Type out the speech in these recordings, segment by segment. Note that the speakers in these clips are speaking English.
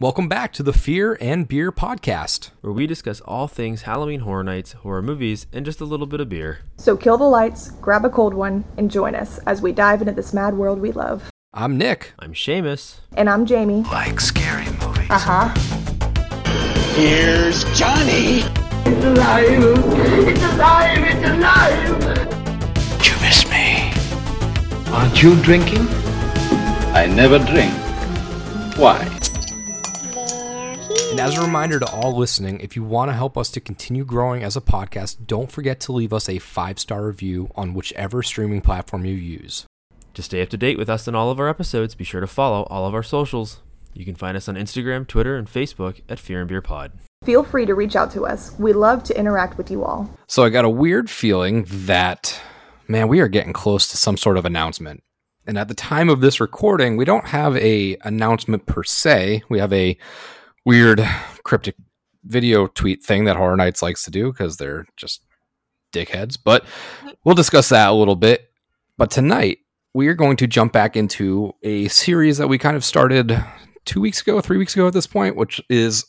Welcome back to the Fear and Beer Podcast, where we discuss all things Halloween Horror Nights, horror movies, and just a little bit of beer. So kill the lights, grab a cold one, and join us as we dive into this mad world we love. I'm Nick. I'm Seamus. And I'm Jamie. Like scary movies. Here's Johnny. It's alive. It's alive. It's alive. You miss me. Aren't you drinking? I never drink. Why? And as a reminder to all listening, if you want to help us to continue growing as a podcast, don't forget to leave us a 5-star review on whichever streaming platform you use. To stay up to date with us and all of our episodes, be sure to follow all of our socials. You can find us on Instagram, Twitter, and Facebook at Fear and Beer Pod. Feel free to reach out to us. We love to interact with you all. So I got a weird feeling that, man, we are getting close to some sort of announcement. And at the time of this recording, we don't have a announcement per se. We have a weird cryptic video tweet thing that Horror Nights likes to do because they're just dickheads, but we'll discuss that a little bit. But tonight we are going to jump back into a series that we kind of started 3 weeks ago at this point, which is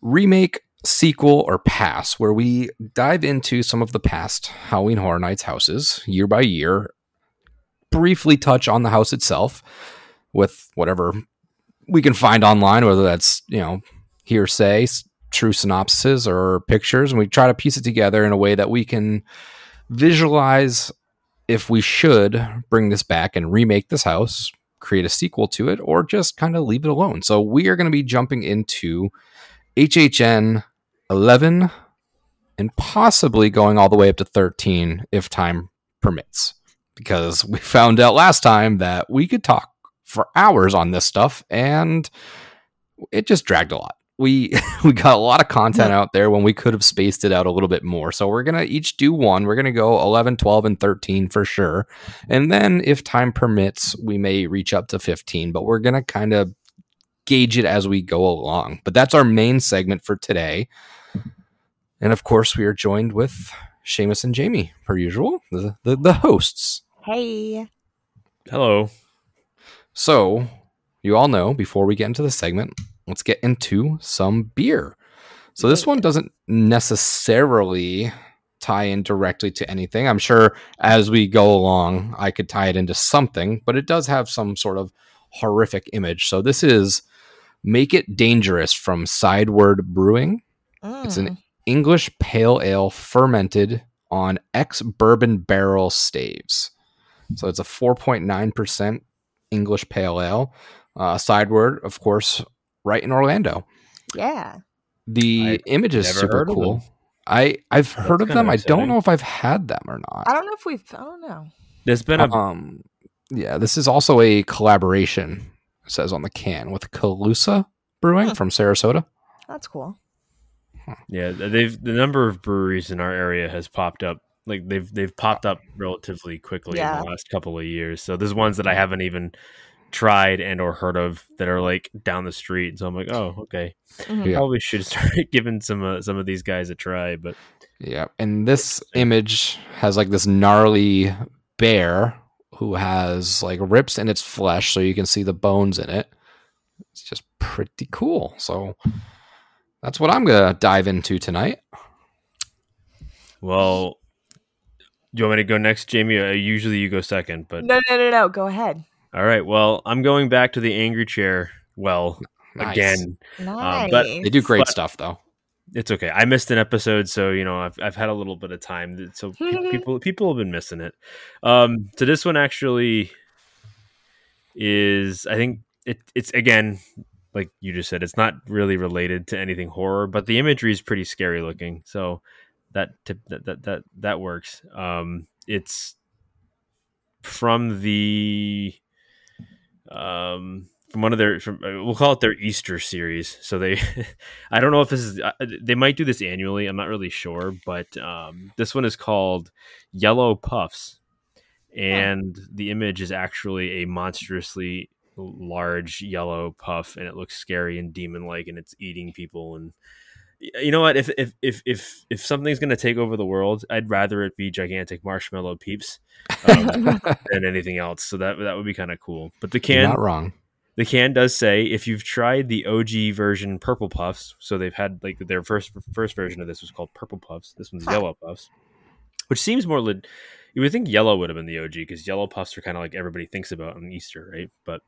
remake, sequel, or pass, where we dive into some of the past Halloween Horror Nights houses year by year, briefly touch on the house itself with whatever we can find online, whether that's, you know, hearsay, true synopses, or pictures, and we try to piece it together in a way that we can visualize if we should bring this back and remake this house, create a sequel to it, or just kind of leave it alone. So we are going to be jumping into HHN 11 and possibly going all the way up to 13 if time permits, because we found out last time that we could talk for hours on this stuff and it just dragged a lot. We got a lot of content out there when we could have spaced it out a little bit more. So we're going to each do one. We're going to go 11, 12, and 13 for sure. And then if time permits, we may reach up to 15, but we're going to kind of gauge it as we go along. But that's our main segment for today. And of course, we are joined with Seamus and Jamie, per usual, the hosts. Hey. Hello. So, you all know, before we get into the segment, let's get into some beer. So this one doesn't necessarily tie in directly to anything. I'm sure as we go along, I could tie it into something, but it does have some sort of horrific image. So this is Make It Dangerous from Sideward Brewing. It's an English pale ale fermented on ex-bourbon barrel staves. So it's a 4.9% English pale ale. Sideward, of course, right in Orlando. Yeah. The image is super cool. I've heard of them. I don't know if I've had them or not. I don't know. There's been a... yeah, this is also a collaboration, it says on the can, with Calusa Brewing from Sarasota. That's cool. Huh. Yeah, the number of breweries in our area has popped up. Like they've popped up relatively quickly in the last couple of years. So there's ones that I haven't even tried and or heard of that are like down the street. So I'm like, oh, okay, probably should start giving some of these guys a try. But yeah, and this image has like this gnarly bear who has like rips in its flesh, so you can see the bones in it. It's just pretty cool. So that's what I'm gonna dive into tonight. Well. Do you want me to go next, Jamie? Usually you go second, but no. Go ahead. All right. Well, I'm going back to the Angry Chair. Well, nice. Again, nice. But they do great stuff, though. It's okay. I missed an episode, so you know I've had a little bit of time. So people have been missing it. So this one actually is, I think it's again, like you just said, it's not really related to anything horror, but the imagery is pretty scary looking. So. That works. It's from the from one of their we'll call it their Easter series. So they I don't know if this is they might do this annually. I'm not really sure, but this one is called Yellow Puffs, and the image is actually a monstrously large yellow puff, and it looks scary and demon-like, and it's eating people and. You know what? If something's gonna take over the world, I'd rather it be gigantic marshmallow peeps than anything else. So that would be kind of cool. But the can, you're not wrong. The can does say, if you've tried the OG version Purple Puffs, so they've had like their first version of this was called Purple Puffs. This one's Yellow Puffs, which seems more legit. You would think yellow would have been the OG because yellow puffs are kind of like everybody thinks about on Easter, right? But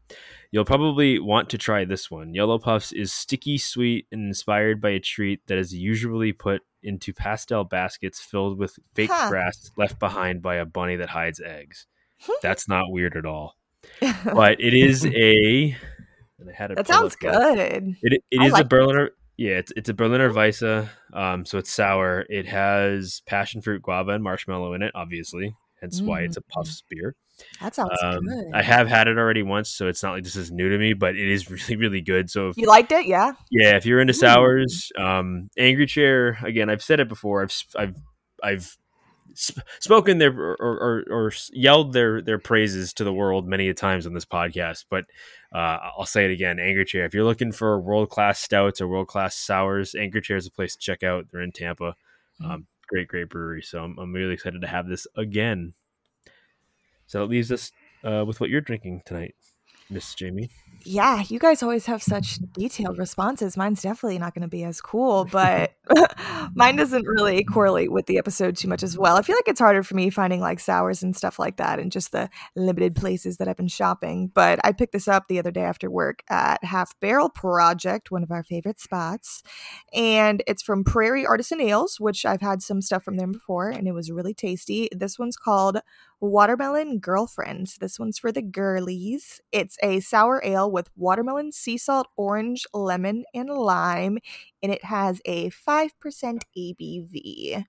you'll probably want to try this one. Yellow Puffs is sticky, sweet, and inspired by a treat that is usually put into pastel baskets filled with fake grass left behind by a bunny that hides eggs. That's not weird at all. But it is a... That sounds good. It is like a Berliner... Yeah, it's a Berliner Weisse, so it's sour. It has passion fruit, guava, and marshmallow in it, obviously. That's why it's a puffs beer. That sounds good. I have had it already once, so it's not like this is new to me, but it is really, really good. So if you liked it, yeah? Yeah, if you're into sours, Angry Chair, again, I've said it before. I've spoken their or yelled their praises to the world many a times on this podcast, but I'll say it again. Angry Chair, if you're looking for world-class stouts or world-class sours, Angry Chair is a place to check out. They're in Tampa. Great brewery. So I'm really excited to have this again. So that leaves us with what you're drinking tonight, Miss Jamie. Yeah, you guys always have such detailed responses. Mine's definitely not going to be as cool, but mine doesn't really correlate with the episode too much as well. I feel like it's harder for me finding like sours and stuff like that and just the limited places that I've been shopping. But I picked this up the other day after work at Half Barrel Project, one of our favorite spots. And it's from Prairie Artisan Ales, which I've had some stuff from them before, and it was really tasty. This one's called Watermelon Girlfriends. This one's for the girlies. It's a sour ale with watermelon, sea salt, orange, lemon, and lime, and it has a 5% ABV.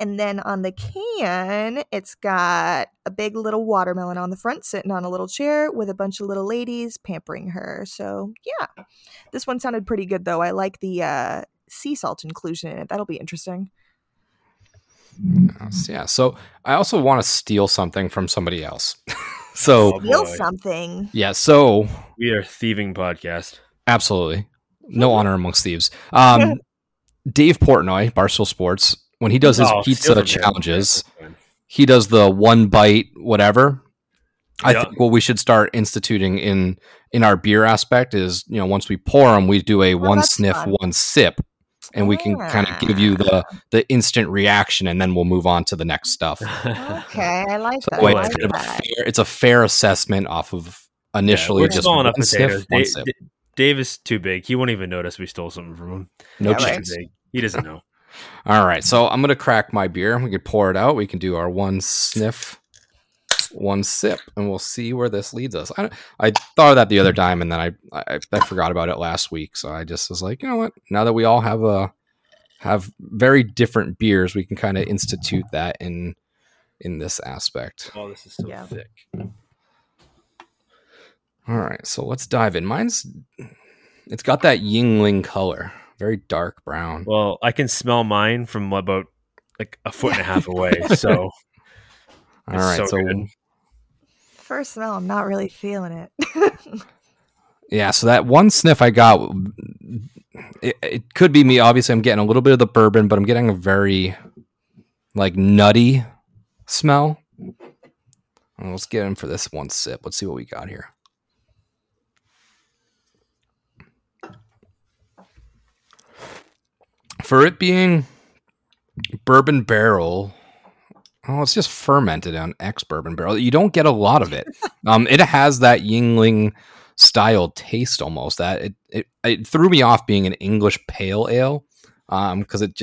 And then on the can, it's got a big little watermelon on the front sitting on a little chair with a bunch of little ladies pampering her. So, yeah. This one sounded pretty good, though. I like the sea salt inclusion in it. That'll be interesting. Yeah. So I also want to steal something from somebody else. Steal something. Yeah. So we are a thieving podcast. Absolutely. No honor amongst thieves. Dave Portnoy, Barstool Sports, when he does his pizza challenges, he does the one bite, whatever. Yep. I think what we should start instituting in our beer aspect is, you know, once we pour them, we do a one sniff, one sip. And we can kind of give you the instant reaction, and then we'll move on to the next stuff. Okay, I like that. It's a fair assessment off of initially just one sniff, one sip. Dave is too big. He won't even notice we stole something from him. No chance. He doesn't know. All right, so I'm going to crack my beer. We can pour it out. We can do our one sniff, one sip, and we'll see where this leads us. I thought of that the other time, and then I forgot about it last week, so I just was like, you know what, now that we all have very different beers, we can kind of institute that in this aspect. Oh, this is so thick. All right, so let's dive in. It's got that Yingling color, very dark brown. Well, I can smell mine from about like a foot and a half away, so all right, so good. First smell, I'm not really feeling it. Yeah, so that one sniff I got, it could be me. Obviously, I'm getting a little bit of the bourbon, but I'm getting a very like nutty smell. And let's get in for this one sip. Let's see what we got here. For it being bourbon barrel... Oh, it's just fermented on ex-bourbon barrel. You don't get a lot of it. It has that Yingling style taste almost. That it threw me off being an English pale ale because it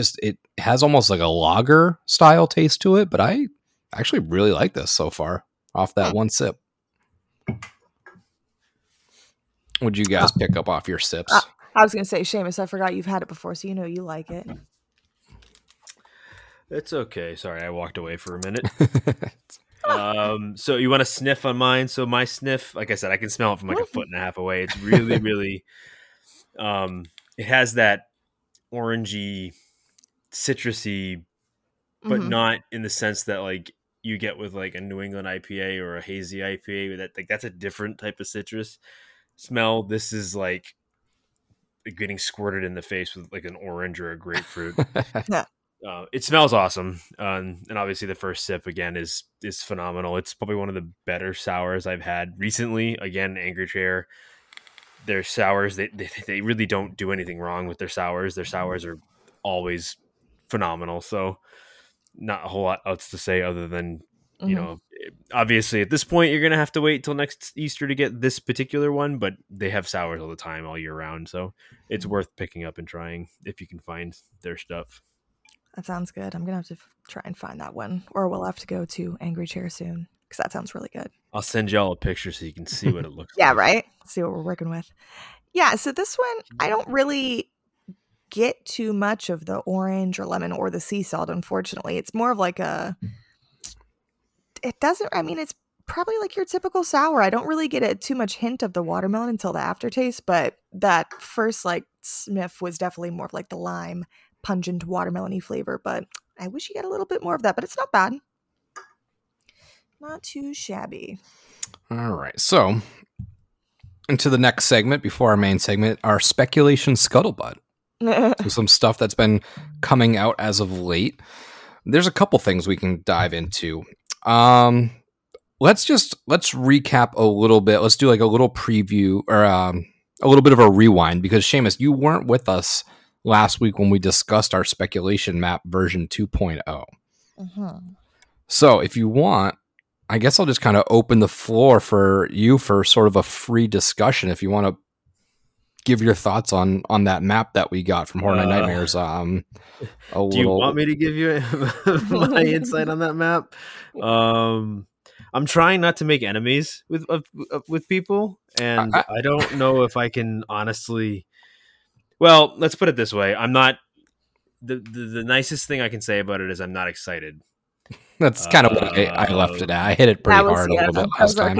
has almost like a lager style taste to it. But I actually really like this so far off that one sip. What'd you guys pick up off your sips? I was going to say, Seamus, I forgot you've had it before, so you know you like it. It's okay. Sorry, I walked away for a minute. So you want to sniff on mine? So my sniff, like I said, I can smell it from like a foot and a half away. It's really, really... it has that orangey, citrusy, but not in the sense that like you get with like a New England IPA or a hazy IPA. That like that's a different type of citrus smell. This is like getting squirted in the face with like an orange or a grapefruit. Yeah. It smells awesome, and obviously the first sip again is phenomenal. It's probably one of the better sours I've had recently. Again, Angry Chair, their sours, they really don't do anything wrong with their sours. Their sours are always phenomenal. So not a whole lot else to say other than, you know, obviously at this point you're going to have to wait till next Easter to get this particular one, but they have sours all the time all year round. So it's worth picking up and trying if you can find their stuff. That sounds good. I'm going to have to try and find that one, or we'll have to go to Angry Chair soon because that sounds really good. I'll send y'all a picture so you can see what it looks like. Yeah, right? See what we're working with. Yeah, so this one, I don't really get too much of the orange or lemon or the sea salt, unfortunately. It's more of like a... It doesn't... I mean, it's probably like your typical sour. I don't really get a, too much hint of the watermelon until the aftertaste, but that first like sniff was definitely more of like the lime pungent watermelon-y flavor, but I wish you got a little bit more of that, but it's not bad. Not too shabby. All right, so into the next segment before our main segment, our speculation scuttlebutt. So some stuff that's been coming out as of late. There's a couple things we can dive into. Let's recap a little bit. Let's do like a little preview or a little bit of a rewind, because Seamus, you weren't with us last week when we discussed our speculation map version 2.0. So if you want, I guess I'll just kind of open the floor for you for sort of a free discussion. If you want to give your thoughts on that map that we got from Horror Night Nightmares. You want me to give you my insight on that map? I'm trying not to make enemies with people, and I don't know if I can honestly... Well, let's put it this way. I'm not... The nicest thing I can say about it is I'm not excited. That's kind of what I left it at. I hit it pretty hard a little bit last time.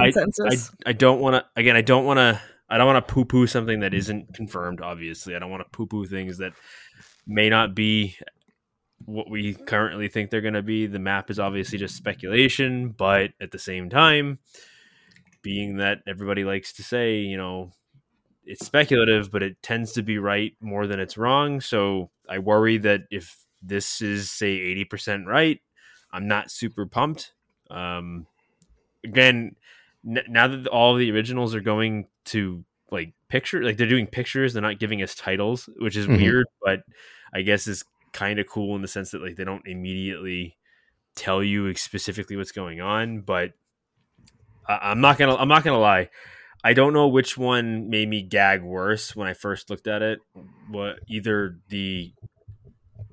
I don't want to... Again, I don't want to poo-poo something that isn't confirmed, obviously. I don't want to poo-poo things that may not be what we currently think they're going to be. The map is obviously just speculation, but at the same time, being that everybody likes to say, you know, it's speculative, but it tends to be right more than it's wrong. So I worry that if this is, say, 80% right, I'm not super pumped. Again, now that all the originals are going to like picture, like they're doing pictures, they're not giving us titles, which is weird, but I guess is kind of cool in the sense that like they don't immediately tell you specifically what's going on. But I'm not gonna lie, I don't know which one made me gag worse when I first looked at it. What, either the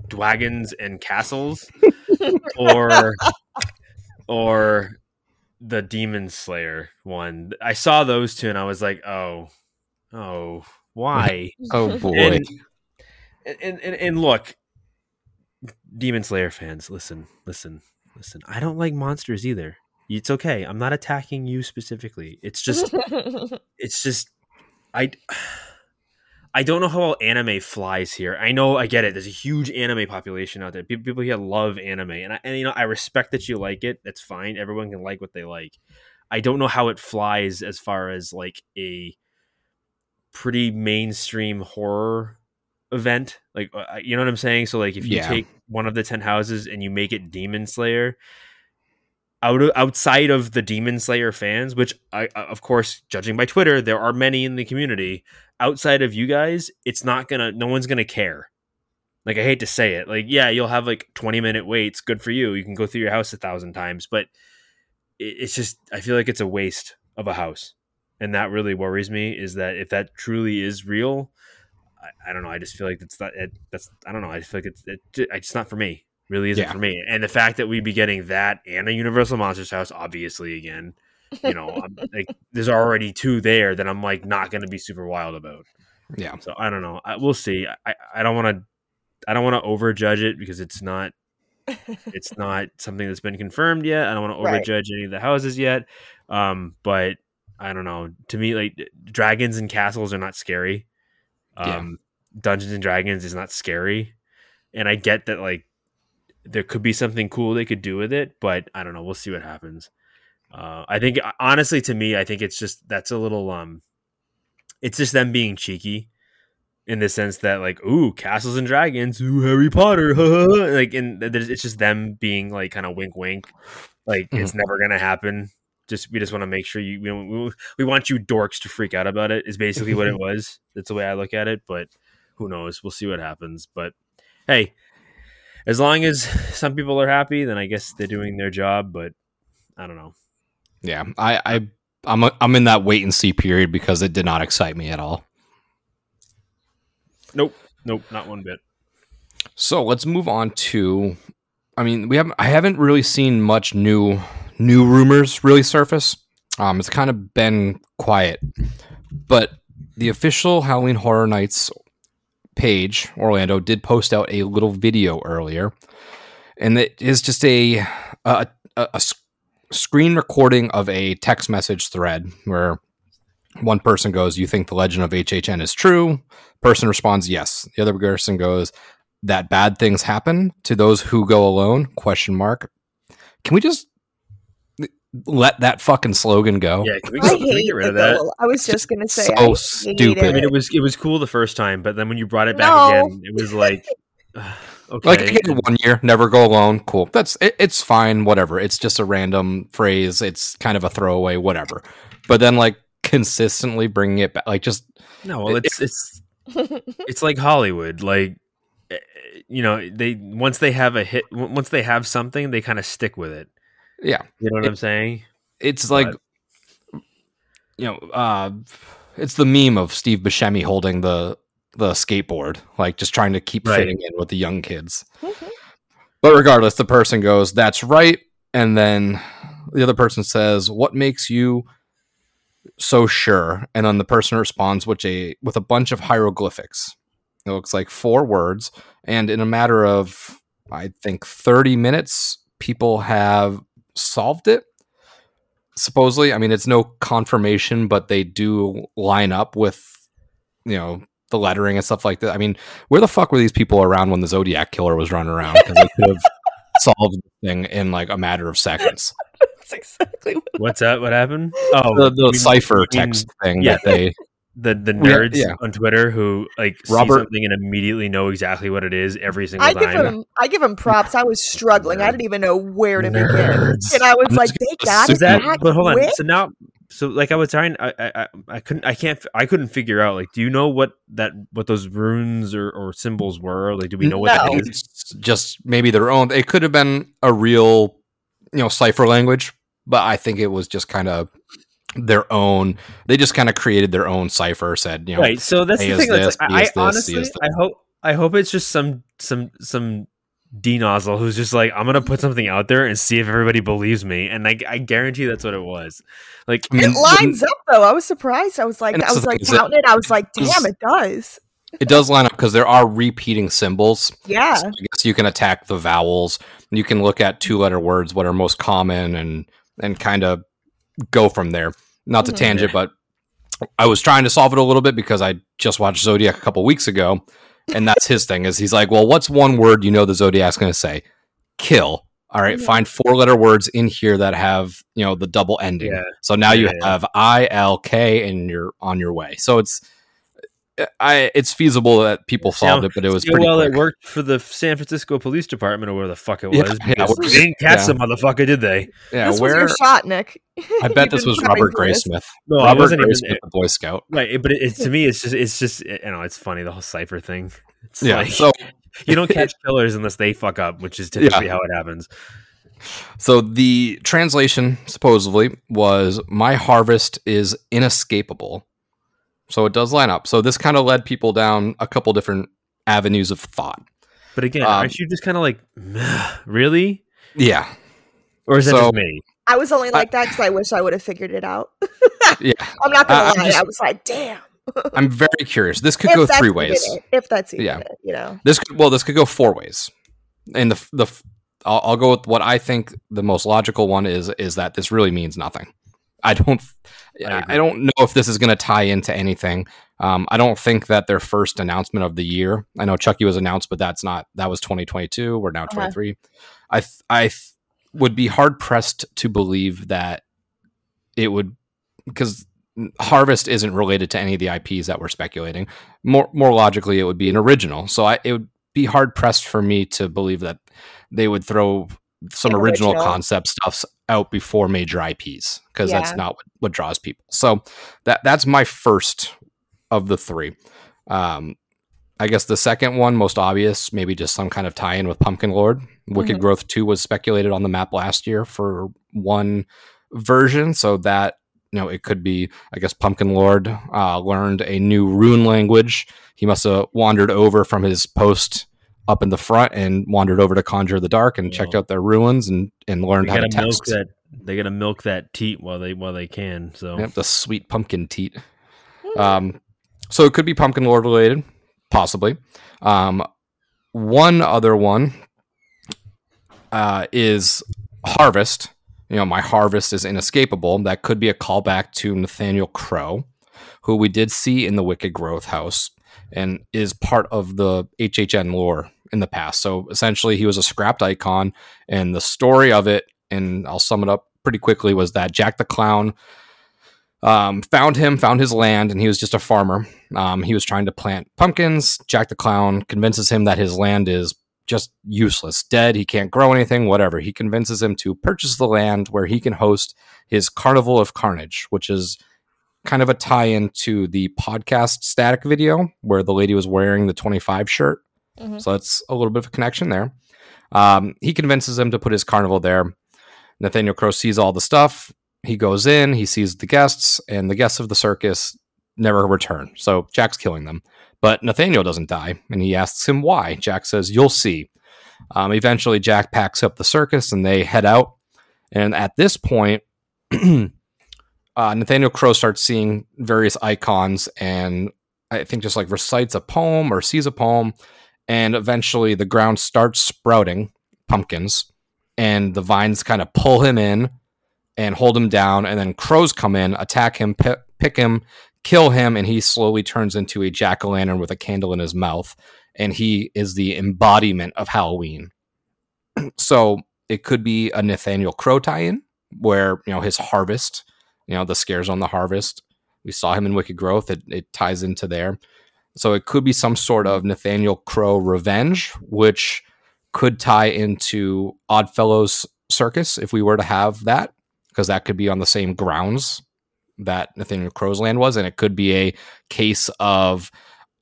dragons and castles or the Demon Slayer one. I saw those two and I was like, oh, why? Oh boy. And look, Demon Slayer fans, listen. I don't like monsters either. It's okay. I'm not attacking you specifically. It's just, I don't know how anime flies here. I know, I get it. There's a huge anime population out there. People here love anime, and you know, I respect that you like it. That's fine. Everyone can like what they like. I don't know how it flies as far as like a pretty mainstream horror event. Like, you know what I'm saying? So like, if you take one of the 10 houses and you make it Demon Slayer, outside of the Demon Slayer fans, which I, of course, judging by Twitter, there are many in the community. Outside of you guys, it's not gonna... No one's gonna care. Like, I hate to say it. Like, yeah, you'll have like 20-minute waits. Good for you. You can go through your house 1,000 times, but it's just... I feel like it's a waste of a house, and that really worries me. Is that if that truly is real, I don't know. I just feel like it's not... I don't know. I just feel like it's not for me. Really isn't for me. And the fact that we'd be getting that and a Universal Monsters house, obviously, again, you know, I'm, like, there's already two there that I'm like not going to be super wild about. Yeah. So I don't know. We'll see. I don't want to overjudge it because it's not something that's been confirmed yet. I don't want to overjudge any of the houses yet. But I don't know. To me, like, dragons and castles are not scary. Dungeons and Dragons is not scary, and I get that like there could be something cool they could do with it, but I don't know. We'll see what happens. I think, honestly, to me, I think it's just, that's a little, it's just them being cheeky in the sense that like, ooh, castles and dragons, ooh, Harry Potter, like, and it's just them being like kind of wink, wink, like it's never going to happen. We just want to make sure we want you dorks to freak out about it, is basically what it was. That's the way I look at it, but who knows? We'll see what happens. But hey, as long as some people are happy, then I guess they're doing their job, but I don't know. Yeah, I'm in that wait and see period because it did not excite me at all. Nope, not one bit. So let's move on to, I haven't really seen much new rumors really surface. It's kind of been quiet, but the official Halloween Horror Nights page, Orlando, did post out a little video earlier, and it is just a screen recording of a text message thread where one person goes, "You think the legend of HHN is true?" Person responds, "Yes." The other person goes, "That bad things happen to those who go alone? ?" Can we just let that fucking slogan go? Yeah, can we get rid of that? I was just gonna say, so stupid. I mean, it was cool the first time, but then when you brought it back again, it was like, okay, like again, 1 year, never go alone. Cool, it's fine, whatever. It's just a random phrase. It's kind of a throwaway, whatever. But then like consistently bringing it back, like just no. Well, it's like Hollywood, like. You know, once they have something, they kind of stick with it. Yeah. You know what I'm saying? It's like, it's the meme of Steve Buscemi holding the skateboard, like just trying to keep fitting in with the young kids. Mm-hmm. But regardless, the person goes, "That's right." And then the other person says, "What makes you so sure?" And then the person responds with a bunch of hieroglyphics. It looks like 4 words, and in a matter of, I think, 30 minutes, people have solved it, supposedly. I mean, it's no confirmation, but they do line up with, the lettering and stuff like that. I mean, where the fuck were these people around when the Zodiac Killer was running around? Because they could have solved the thing in, like, a matter of seconds. That's exactly What's that? What happened? Oh, the cipher text thing that they... The nerds on Twitter who like Robert, see something and immediately know exactly what it is every single time. I give them props. I was struggling. I didn't even know where to begin, and I was like, "They got it." But hold on. So like I was trying. I couldn't figure out. Like, do you know what those runes or symbols were? Like, do we know what it is? Just maybe their own. It could have been a real, cipher language, but I think it was just kind of. Their own, they just kind of created their own cipher. Said, right. So that's the thing. That's like, I honestly, I hope it's just some D nozzle who's just like, I'm gonna put something out there and see if everybody believes me. And I guarantee that's what it was. Like it lines up though. I was surprised. I was like counting it. I was like, damn, it does. It does line up because there are repeating symbols. Yeah. So I guess you can attack the vowels. You can look at 2-letter words, what are most common, and kind of. Go from there. Not to tangent, but I was trying to solve it a little bit because I just watched Zodiac a couple weeks ago, and that's his thing. Is he's like, well, what's one word the Zodiac's going to say? Kill. All right, find 4-letter words in here that have the double ending. Yeah. So now you have I, L, K, and you're on your way. So it's feasible that people solved it, but it was pretty quick. It worked for the San Francisco Police Department or where the fuck it was. Yeah, they didn't catch the motherfucker, did they? Yeah, this was your shot, Nick. I bet this was Robert Graysmith. No, Robert Graysmith, the Boy Scout. Right, but to me, it's just it's funny, the whole cipher thing. It's so you don't catch killers unless they fuck up, which is typically how it happens. So the translation, supposedly, was "My harvest is inescapable." So it does line up. So this kind of led people down a couple different avenues of thought. But again, aren't you just kind of like, really? Yeah. Or is that just me? I was only like that because I wish I would have figured it out. Yeah, I'm not going to lie. I was like, damn. I'm very curious. This could go 3 ways. If that's even it, this could go 4 ways. And I'll go with what I think the most logical one is that this really means nothing. I don't know if this is going to tie into anything. I don't think that their first announcement of the year. I know Chucky was announced, but that was 2022. We're now 23. I would be hard pressed to believe that it would, because Harvest isn't related to any of the IPs that we're speculating. More logically, it would be an original. So it would be hard pressed for me to believe that they would throw some original concept stuffs out before major IPs, because that's not what draws people. So that's my first of the three. I guess the second one, most obvious, maybe just some kind of tie-in with Pumpkin Lord. Wicked Growth 2 was speculated on the map last year for one version, so that, you know, it could be, I guess, Pumpkin Lord learned a new rune language. He must have wandered over from his post up in the front and wandered over to Conjure the Dark and checked out their ruins and learned how to text. They got to milk that teat while they can. So the sweet pumpkin teat. So it could be Pumpkin Lord related. Possibly. One other one is Harvest. You know, my harvest is inescapable. That could be a callback to Nathaniel Crow, who we did see in the Wicked Growth house and is part of the HHN lore in the past. So essentially, he was a scrapped icon, and the story of it, and I'll sum it up pretty quickly, was that Jack the Clown found his land, and he was just a farmer. He was trying to plant pumpkins. Jack the Clown convinces him that his land is just useless, dead. He can't grow anything, whatever. He convinces him to purchase the land where he can host his Carnival of Carnage, which is kind of a tie-in to the podcast static video where the lady was wearing the 25 shirt. So that's a little bit of a connection there. He convinces him to put his carnival there. Nathaniel Crow sees all the stuff. He goes in, he sees the guests, and the guests of the circus never return. So Jack's killing them. But Nathaniel doesn't die, and he asks him why. Jack says, "You'll see." Eventually, Jack packs up the circus, and they head out. And at this point, Nathaniel Crow starts seeing various icons, and I think just like recites a poem or sees a poem, and eventually the ground starts sprouting pumpkins, and the vines kind of pull him in and hold him down, and then crows come in, attack him, pick him, kill him, and he slowly turns into a jack-o'-lantern with a candle in his mouth, and he is the embodiment of Halloween. So it could be a Nathaniel Crow tie-in, where, you know, his harvest, you know, the scares on the harvest. We saw him in Wicked Growth. It ties into there. So it could be some sort of Nathaniel Crow revenge, which could tie into Oddfellow's circus if we were to have that, because that could be on the same grounds that Nathaniel Crow's land was. And it could be a case of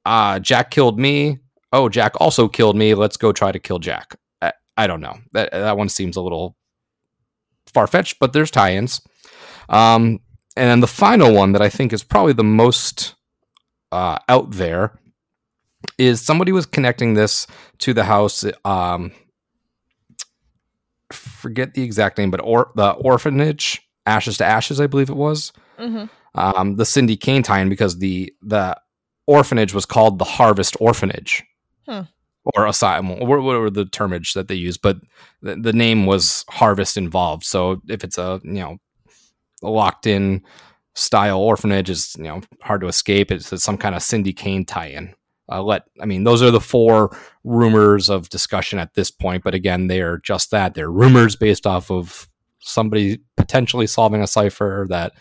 Jack killed me. Oh, Jack also killed me. Let's go try to kill Jack. I don't know. That one seems a little far-fetched, but there's tie-ins. And then the final one that I think is probably the most out there is somebody was connecting this to the house. Forget the exact name, but the orphanage, Ashes to Ashes, I believe it was. The Cindy Kane tie-in, because the orphanage was called the Harvest Orphanage, or asylum, or whatever the termage that they use, but the name was Harvest involved. So if it's a, you know, a locked-in style orphanage, is, you know, hard to escape. It's some kind of Cindy Kane tie-in. Those are the four rumors of discussion at this point, but again, they are just that. They're rumors based off of somebody potentially solving a cipher. That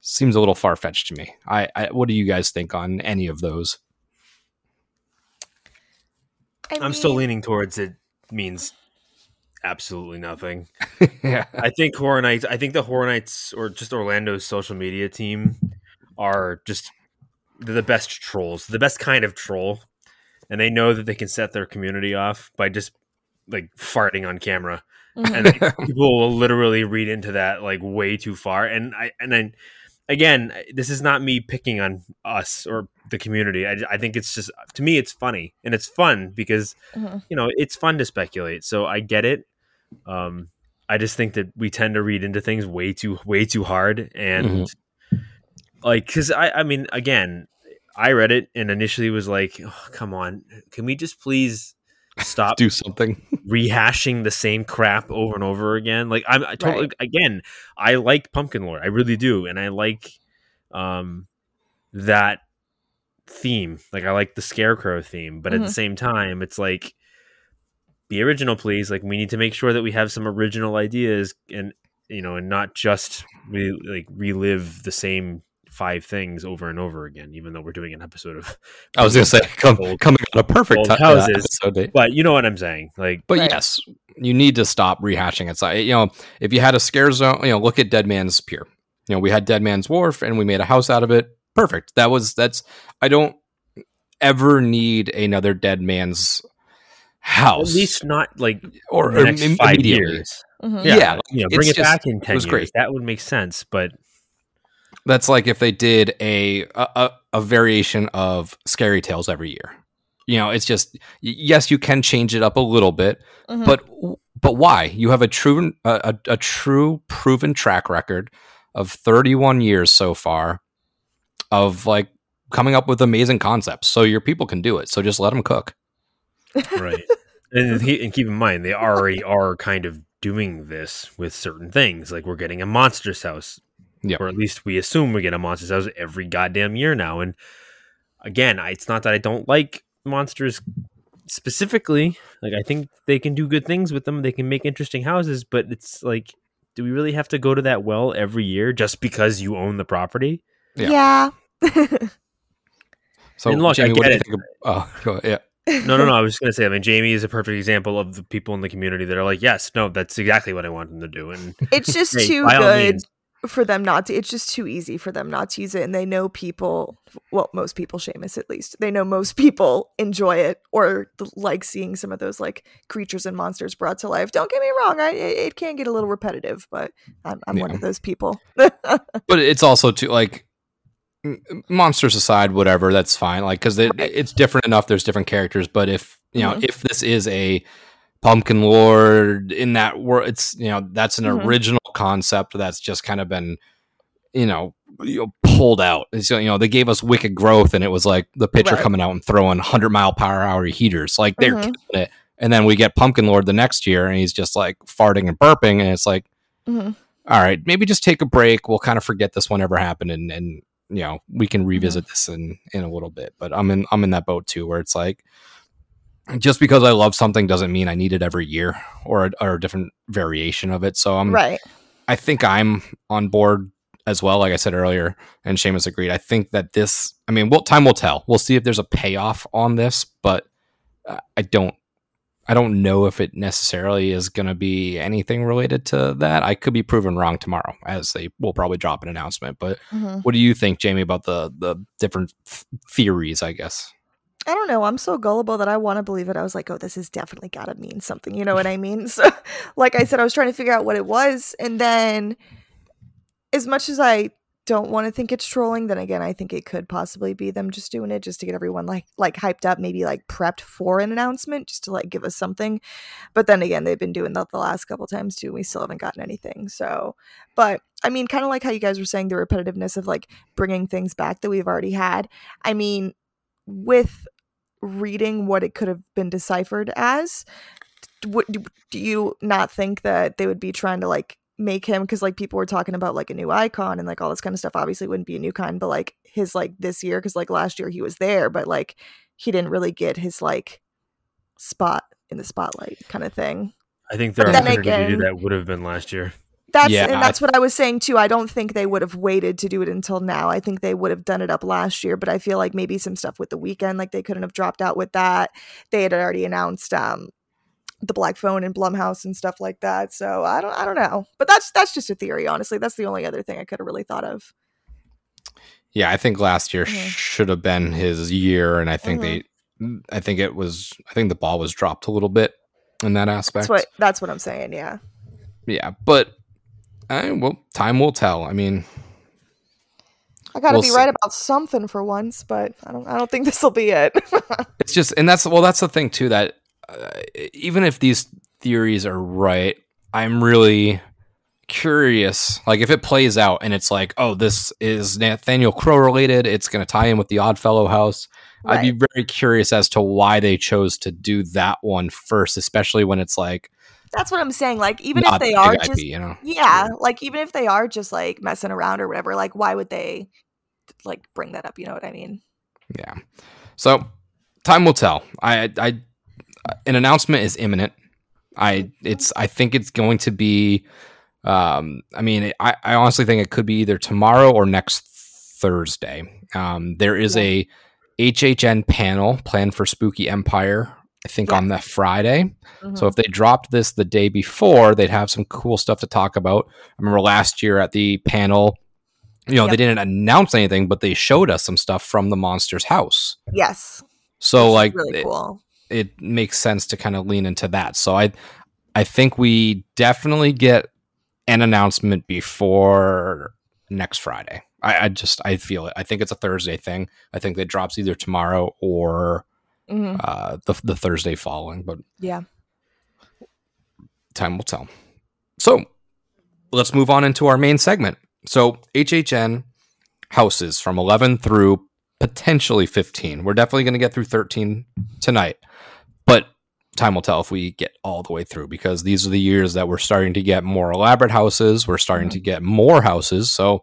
seems a little far-fetched to me. What do you guys think on any of those? I'm still leaning towards it means absolutely nothing. Yeah. I think the Horror Nights, or just Orlando's social media team, are just the best trolls, the best kind of troll. And they know that they can set their community off by just like farting on camera. And people will literally read into that like way too far. And then again, this is not me picking on us or the community. I think it's just, to me, it's funny and it's fun because, you know, it's fun to speculate. So I get it. I just think that we tend to read into things way too hard. And cause again, I read it and initially was like, oh, come on, can we just please stop do something rehashing the same crap over and over again? Like I totally, again, I like Pumpkin Lord. I really do. And I like, that theme. Like I like the Scarecrow theme, but at the same time, it's like, be original, please. Like we need to make sure that we have some original ideas and, you know, and not just relive the same five things over and over again, even though we're doing an episode of, I was gonna say, coming on a perfect time, houses, but you know what I'm saying? Like, but yes, you need to stop rehashing. It's like, you know, if you had a scare zone, you know, look at Dead Man's Pier. You know, we had Dead Man's Wharf and we made a house out of it. Perfect. That's I don't ever need another Dead Man's house. At least not like or the next 5 years. Mm-hmm. Yeah. Like, you know, bring it just, back in 10 years. Great. That would make sense, but that's like if they did a variation of Scary Tales every year. You know, it's just, yes, you can change it up a little bit, mm-hmm. but why? You have a true proven track record of 31 years so far of like coming up with amazing concepts. So your people can do it. So just let them cook. Right. And keep in mind, they already are kind of doing this with certain things. Like we're getting a monster's house. Yep. Or at least we assume we get a monster's house every goddamn year now. And again, it's not that I don't like monsters specifically. Like I think they can do good things with them. They can make interesting houses, but it's like, do we really have to go to that well every year just because you own the property? Yeah. So and look, Jamie, I get it. Yeah. No. I was just going to say, I mean, Jamie is a perfect example of the people in the community that are like, yes, no, that's exactly what I want them to do. And it's just too good. For them not to, it's just too easy for them not to use it. And they know people, well, most people, Seamus at least, they know most people enjoy it or like seeing some of those like creatures and monsters brought to life. Don't get me wrong, it can get a little repetitive, but I'm one of those people. But it's also too, like, monsters aside, whatever, that's fine. Like, because it's different enough, there's different characters. But if, you know, if this is a Pumpkin Lord in that world, it's, you know, that's an original concept that's just kind of been you know pulled out. So, you know, they gave us Wicked Growth and it was like the pitcher coming out and throwing 100-mile-per-hour heaters, like they're killing it. And then we get Pumpkin Lord the next year and he's just like farting and burping, and it's like all right, maybe just take a break, we'll kind of forget this one ever happened, and you know, we can revisit this in a little bit. But I'm in that boat too, where it's like, just because I love something doesn't mean I need it every year or a different variation of it. So I'm right. I think I'm on board as well. Like I said earlier, and Seamus agreed. I think that this, I mean, time will tell. We'll see if there's a payoff on this, but I don't know if it necessarily is going to be anything related to that. I could be proven wrong tomorrow, as they will probably drop an announcement. But what do you think, Jamie, about the different theories, I guess? I don't know. I'm so gullible that I want to believe it. I was like, oh, this has definitely got to mean something. You know what I mean? So, like I said, I was trying to figure out what it was. And then, as much as I don't want to think it's trolling, then again, I think it could possibly be them just doing it just to get everyone like hyped up, maybe like prepped for an announcement, just to like give us something. But then again, they've been doing that the last couple times too. And we still haven't gotten anything. So, but I mean, kind of like how you guys were saying the repetitiveness of like bringing things back that we've already had. I mean, with reading what it could have been deciphered as, do you not think that they would be trying to like make him, because like people were talking about like a new icon and like all this kind of stuff, obviously it wouldn't be a new kind, but like his like this year, because like last year he was there, but like he didn't really get his like spot in the spotlight kind of thing. I think there are things to do that would have been last year. And that's what I was saying too. I don't think they would have waited to do it until now. I think they would have done it up last year, but I feel like maybe some stuff with the weekend, like they couldn't have dropped out with that. They had already announced the Black Phone and Blumhouse and stuff like that. So I don't know, but that's just a theory. Honestly, that's the only other thing I could have really thought of. Yeah, I think last year should have been his year, and I think the ball was dropped a little bit in that aspect. That's what I'm saying. Yeah. Yeah, but. Well, time will tell. I mean, I gotta be right about something for once, but I don't think this will be it. It's just, and that's the thing too, that even if these theories are right, I'm really curious. Like if it plays out and it's like, oh, this is Nathaniel Crow related, it's going to tie in with the Oddfellow house. Right. I'd be very curious as to why they chose to do that one first, especially when it's like. That's what I'm saying. Like, even if they are just, you know? Yeah, like even if they are just like messing around or whatever, like why would they like bring that up? You know what I mean? Yeah. So time will tell. I an announcement is imminent. I think it's going to be. I mean, I honestly think it could be either tomorrow or next Thursday. There is a HHN panel planned for Spooky Empire I think, on the Friday. Mm-hmm. So if they dropped this the day before, they'd have some cool stuff to talk about. I remember last year at the panel, you know, they didn't announce anything, but they showed us some stuff from the monster's house. Yes. So like, really cool. It makes sense to kind of lean into that. So I think we definitely get an announcement before next Friday. I feel it. I think it's a Thursday thing. I think that drops either tomorrow or the Thursday following, but yeah, time will tell. So let's move on into our main segment. So HHN houses from 11 through potentially 15. We're definitely going to get through 13 tonight, but time will tell if we get all the way through, because these are the years that we're starting to get more elaborate houses. We're starting to get more houses. So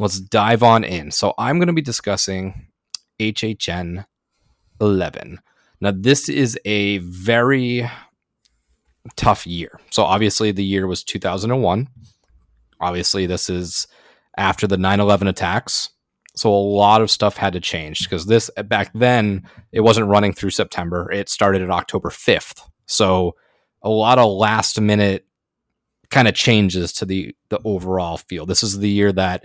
let's dive on in. So I'm going to be discussing HHN 11. Now, this is a very tough year. So obviously the year was 2001. Obviously this is after the 9/11 attacks. So a lot of stuff had to change, because this, back then, it wasn't running through September. It started at October 5th. So a lot of last minute kind of changes to the overall feel. This is the year that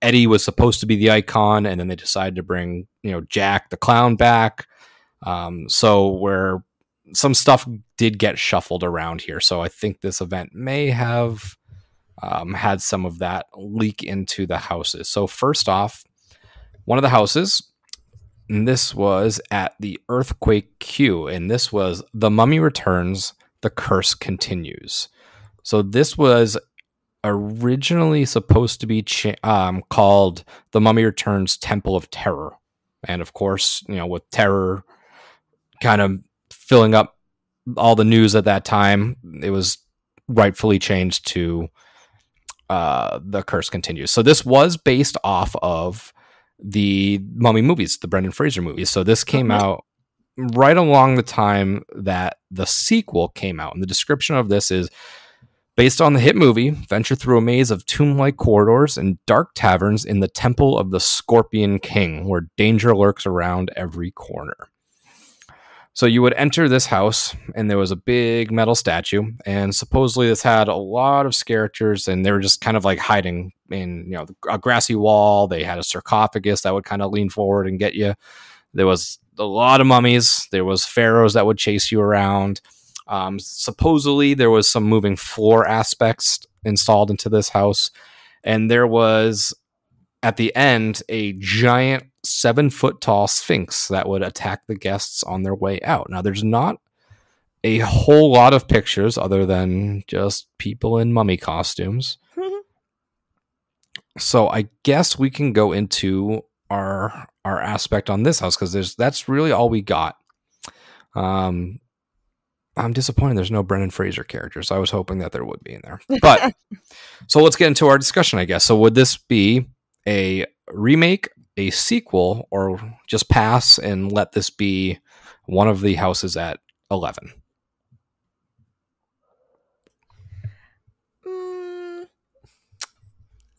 Eddie was supposed to be the icon, and then they decided to bring, you know, Jack the Clown back. So where some stuff did get shuffled around here. So I think this event may have had some of that leak into the houses. So first off, one of the houses, and this was at the Earthquake Q, and this was The Mummy Returns, The Curse Continues. So this was originally supposed to be called The Mummy Returns Temple of Terror. And of course, you know, with terror kind of filling up all the news at that time, it was rightfully changed to The Curse Continues. So this was based off of the Mummy movies, the Brendan Fraser movies. So this came out right along the time that the sequel came out. And the description of this is, based on the hit movie, venture through a maze of tomb-like corridors and dark taverns in the Temple of the Scorpion King, where danger lurks around every corner. So you would enter this house, and there was a big metal statue, and supposedly this had a lot of characters, and they were just kind of like hiding in, you know, a grassy wall. They had a sarcophagus that would kind of lean forward and get you. There was a lot of mummies. There was pharaohs that would chase you around. Supposedly there was some moving floor aspects installed into this house. And there was, at the end, a giant 7-foot tall sphinx that would attack the guests on their way out. Now, there's not a whole lot of pictures other than just people in mummy costumes. So I guess we can go into our aspect on this house, because that's really all we got. I'm disappointed there's no Brendan Fraser characters. I was hoping that there would be in there. But so let's get into our discussion, I guess. So would this be a remake, a sequel, or just pass and let this be one of the houses at 11?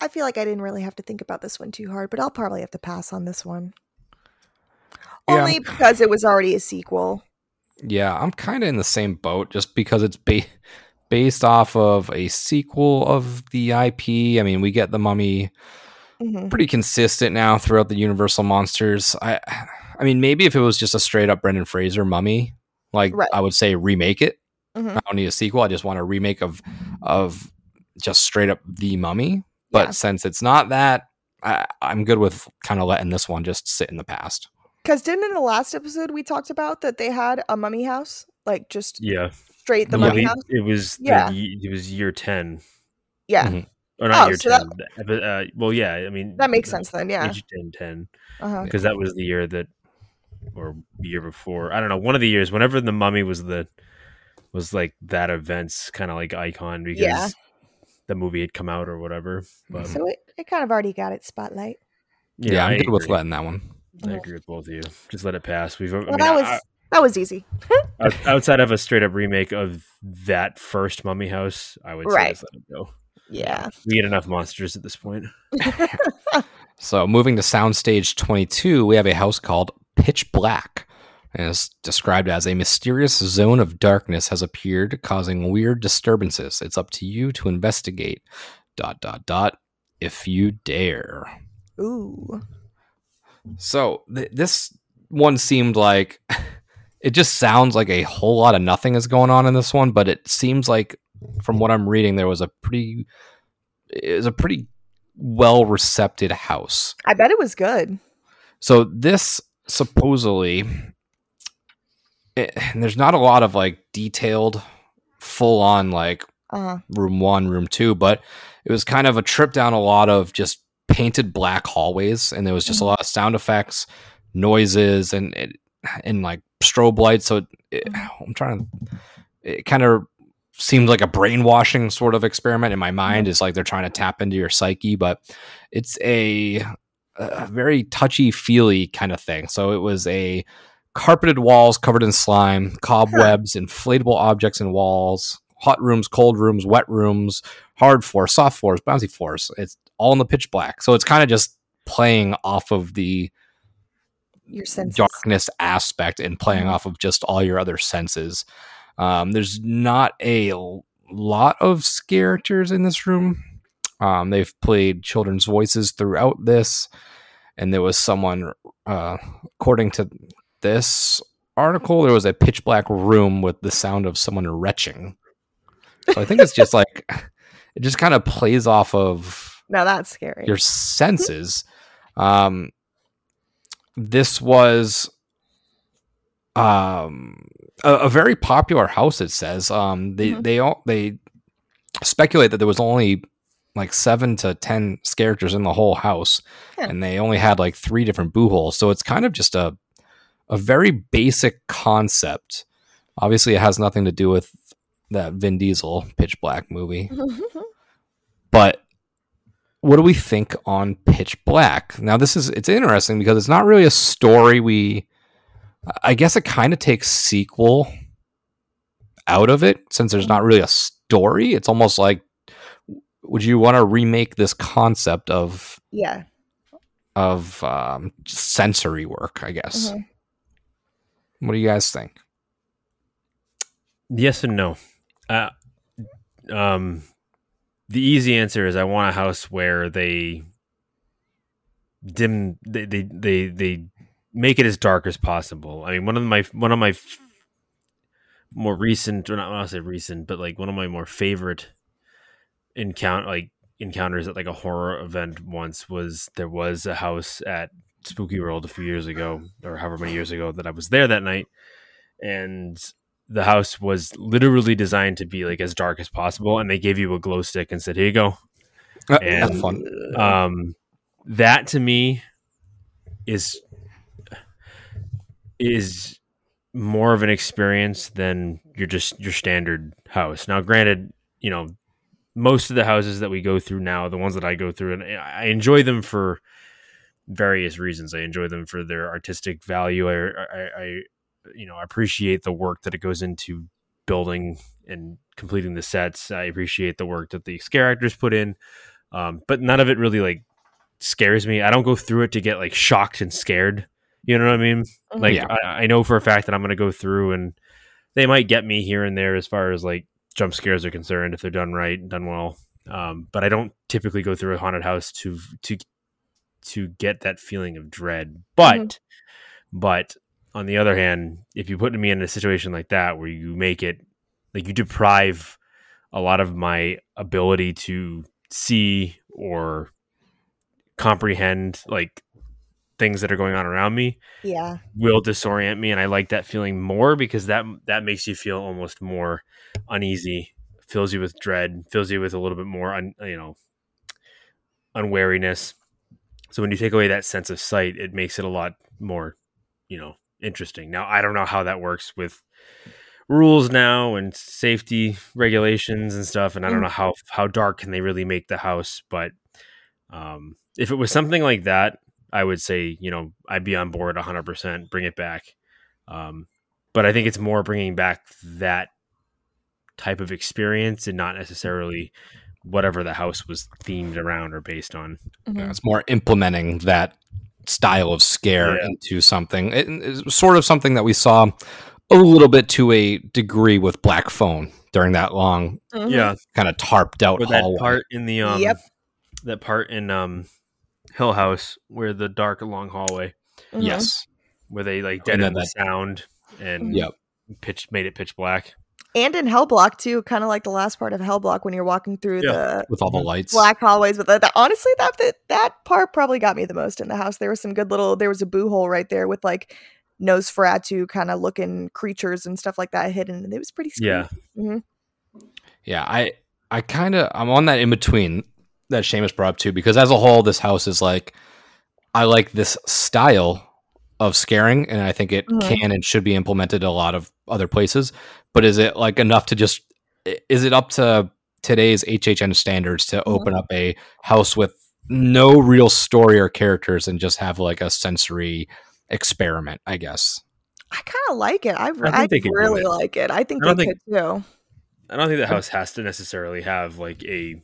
I feel like I didn't really have to think about this one too hard, but I'll probably have to pass on this one. Only because it was already a sequel. Yeah, I'm kind of in the same boat, just because it's based off of a sequel of the IP. I mean, we get the Mummy pretty consistent now throughout the Universal Monsters. I mean, maybe if it was just a straight up Brendan Fraser Mummy, like I would say remake it. I don't need a sequel. I just want a remake of just straight up the Mummy. But since it's not that, I'm good with kind of letting this one just sit in the past. Because didn't in the last episode we talked about that they had a mummy house? Like just straight the mummy house? It was it was year 10. Yeah. Or not year 10. I mean, that makes sense then, Year 10. Because that was the year that, or year before. I don't know. One of the years, whenever the mummy was like that event's kind of like icon, because the movie had come out or whatever. But, so it kind of already got its spotlight. Yeah, I'm good with letting that one. I agree with both of you. Just let it pass. That was easy. Outside of a straight up remake of that first Mummy House, I would say just let it go. Yeah. We get enough monsters at this point. So moving to Soundstage 22, we have a house called Pitch Black. As described as a mysterious zone of darkness has appeared, causing weird disturbances. It's up to you to investigate. ... If you dare. Ooh. So this one seemed like it just sounds like a whole lot of nothing is going on in this one, but it seems like from what I'm reading, there was a pretty well-recepted house. I bet it was good. So this supposedly, and there's not a lot of like detailed, full-on like room one, room two, but it was kind of a trip down a lot of just painted black hallways, and there was just a lot of sound effects, noises, and like strobe lights. So it kind of seemed like a brainwashing sort of experiment in my mind. Is like they're trying to tap into your psyche, but it's a very touchy feely kind of thing. So it was a carpeted walls covered in slime, cobwebs, inflatable objects in walls, hot rooms, cold rooms, wet rooms, hard floors, soft floors, bouncy floors. It's all in the pitch black. So it's kind of just playing off of your senses. Darkness aspect and playing off of just all your other senses. There's not a lot of characters in this room. They've played children's voices throughout this. And there was someone, according to this article, there was a pitch black room with the sound of someone retching. So I think it's just like, it just kind of plays off of now that's scary. Your senses. This was a very popular house, it says. They speculate that there was only like 7 to 10 characters in the whole house, and they only had like 3 different boo holes. So it's kind of just a very basic concept. Obviously, it has nothing to do with that Vin Diesel Pitch Black movie. But what do we think on Pitch Black? Now it's interesting because it's not really a story. I guess it kind of takes sequel out of it since there's not really a story. It's almost like, would you want to remake this concept of, sensory work, I guess. Mm-hmm. What do you guys think? Yes and no. The easy answer is I want a house where they dim, they make it as dark as possible. I mean, one of my more recent, or not I'll say recent, but like one of my more favorite encounters at like a horror event once was there was a house at Spooky World a few years ago, or however many years ago that I was there that night, and the house was literally designed to be like as dark as possible. And they gave you a glow stick and said, here you go. And fun. That to me is more of an experience than your standard house. Now, granted, you know, most of the houses that we go through now, the ones that I go through, and I enjoy them for various reasons. I enjoy them for their artistic value. I appreciate the work that it goes into building and completing the sets. I appreciate the work that the scare actors put in, but none of it really like scares me. I don't go through it to get like shocked and scared. You know what I mean? Like I know for a fact that I'm going to go through and they might get me here and there as far as like jump scares are concerned if they're done right and done well. But I don't typically go through a haunted house to get that feeling of dread. But on the other hand, if you put me in a situation like that where you make it like you deprive a lot of my ability to see or comprehend like things that are going on around me, will disorient me. And I like that feeling more because that makes you feel almost more uneasy, fills you with dread, fills you with a little bit more, unwariness. So when you take away that sense of sight, it makes it a lot more, interesting. Now, I don't know how that works with rules now and safety regulations and stuff. And I don't know how dark can they really make the house. But if it was something like that, I would say, I'd be on board 100%, bring it back. But I think it's more bringing back that type of experience and not necessarily whatever the house was themed around or based on. It's more implementing that style of scare into something. It's sort of something that we saw a little bit to a degree with Black Phone during that long, kind of tarped out hallway. That part in the that part in Hill House where the dark long hallway, yes, where they like deadened the sound and made it pitch black. And in Hell Block too, kind of like the last part of Hell Block when you're walking through the with all the lights, black hallways. But honestly, that part probably got me the most in the house. There was some good little. There was a boo hole right there with like Nosferatu kind of looking creatures and stuff like that hidden, and it was pretty scary. I'm on that in between that Seamus brought up too, because as a whole, this house is like, I like this style of scaring, and I think it can and should be implemented a lot of other places. But is it like enough to just? Is it up to today's HHN standards to open up a house with no real story or characters and just have like a sensory experiment? I guess I kind of like it. I really like it. I think they could too. I don't think the house has to necessarily have like a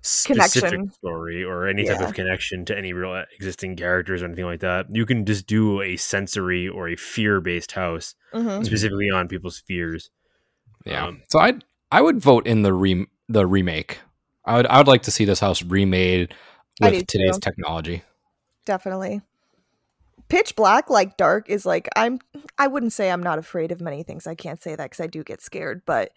specific story or any type of connection to any real existing characters or anything like that. You can just do a sensory or a fear-based house specifically on people's fears. So I would vote in the remake. I would like to see this house remade with today's technology. Definitely. Pitch Black, like dark, is like I wouldn't say I'm not afraid of many things. I can't say that because I do get scared, but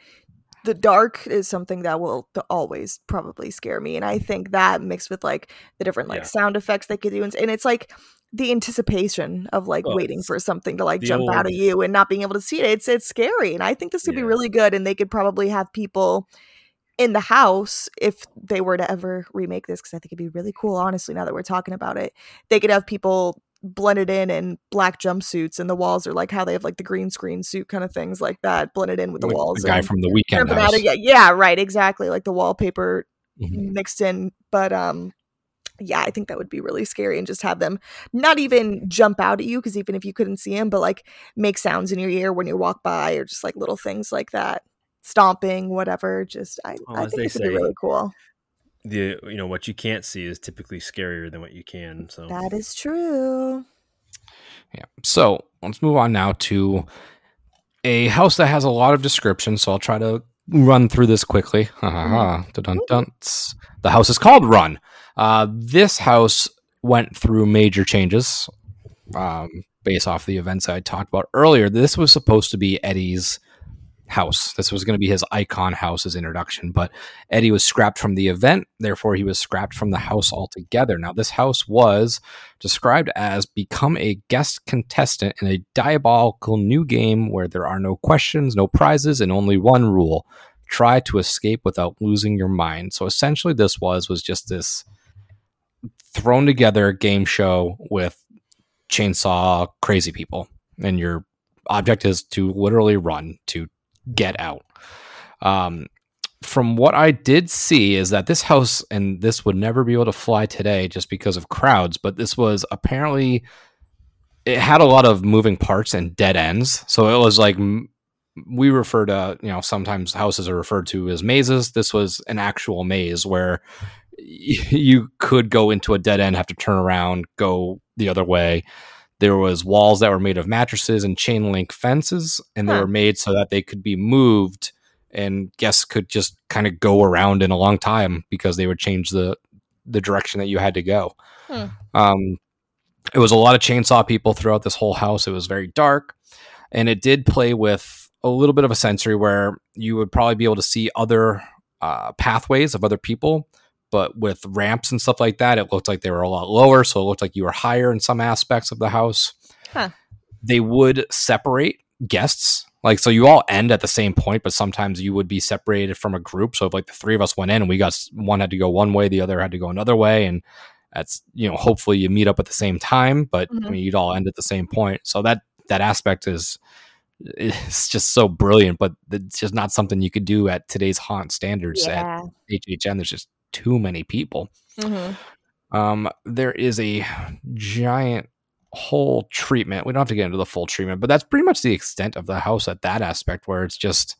the dark is something that will always probably scare me. And I think that mixed with like the different like sound effects they could do. And it's like the anticipation of like waiting for something to like jump out of you and not being able to see it. It's scary. And I think this could be really good. And they could probably have people in the house if they were to ever remake this. Cause I think it'd be really cool. Honestly, now that we're talking about it, they could have people blended in black jumpsuits, and the walls are like how they have like the green screen suit kind of things like that blended in with the walls. The guy from The Weeknd House. Exactly. Like the wallpaper mixed in. But I think that would be really scary, and just have them not even jump out at you because even if you couldn't see him, but like make sounds in your ear when you walk by, or just like little things like that, stomping, whatever. I think it would be really cool. What you can't see is typically scarier than what you can. So that is true. Yeah. So let's move on now to a house that has a lot of description. So I'll try to run through this quickly. The house is called Run. This house went through major changes based off the events I talked about earlier. This was supposed to be Eddie's house. This was going to be his icon house, his introduction, but Eddie was scrapped from the event. Therefore, he was scrapped from the house altogether. Now, this house was described as become a guest contestant in a diabolical new game where there are no questions, no prizes, and only one rule: try to escape without losing your mind. So essentially, this was just this thrown together game show with chainsaw crazy people, and your object is to literally run to get out. From what I did see is that this house, and this would never be able to fly today just because of crowds, but this was apparently, it had a lot of moving parts and dead ends. So it was like, we refer to, sometimes houses are referred to as mazes. This was an actual maze where you could go into a dead end, have to turn around, go the other way. There was walls that were made of mattresses and chain link fences, and they were made so that they could be moved, and guests could just kind of go around in a long time because they would change the direction that you had to go. It was a lot of chainsaw people throughout this whole house. It was very dark, and it did play with a little bit of a sensory where you would probably be able to see other pathways of other people, but with ramps and stuff like that, it looked like they were a lot lower. So it looked like you were higher in some aspects of the house. They would separate guests. Like, so you all end at the same point, but sometimes you would be separated from a group. So if like the three of us went in and we got one had to go one way, the other had to go another way. And that's, hopefully you meet up at the same time, but you'd all end at the same point. So that aspect is, it's just so brilliant, but it's just not something you could do at today's haunt standards at HHN. There's just too many people. There is a giant whole treatment. We don't have to get into the full treatment, but that's pretty much the extent of the house at that aspect, where it's just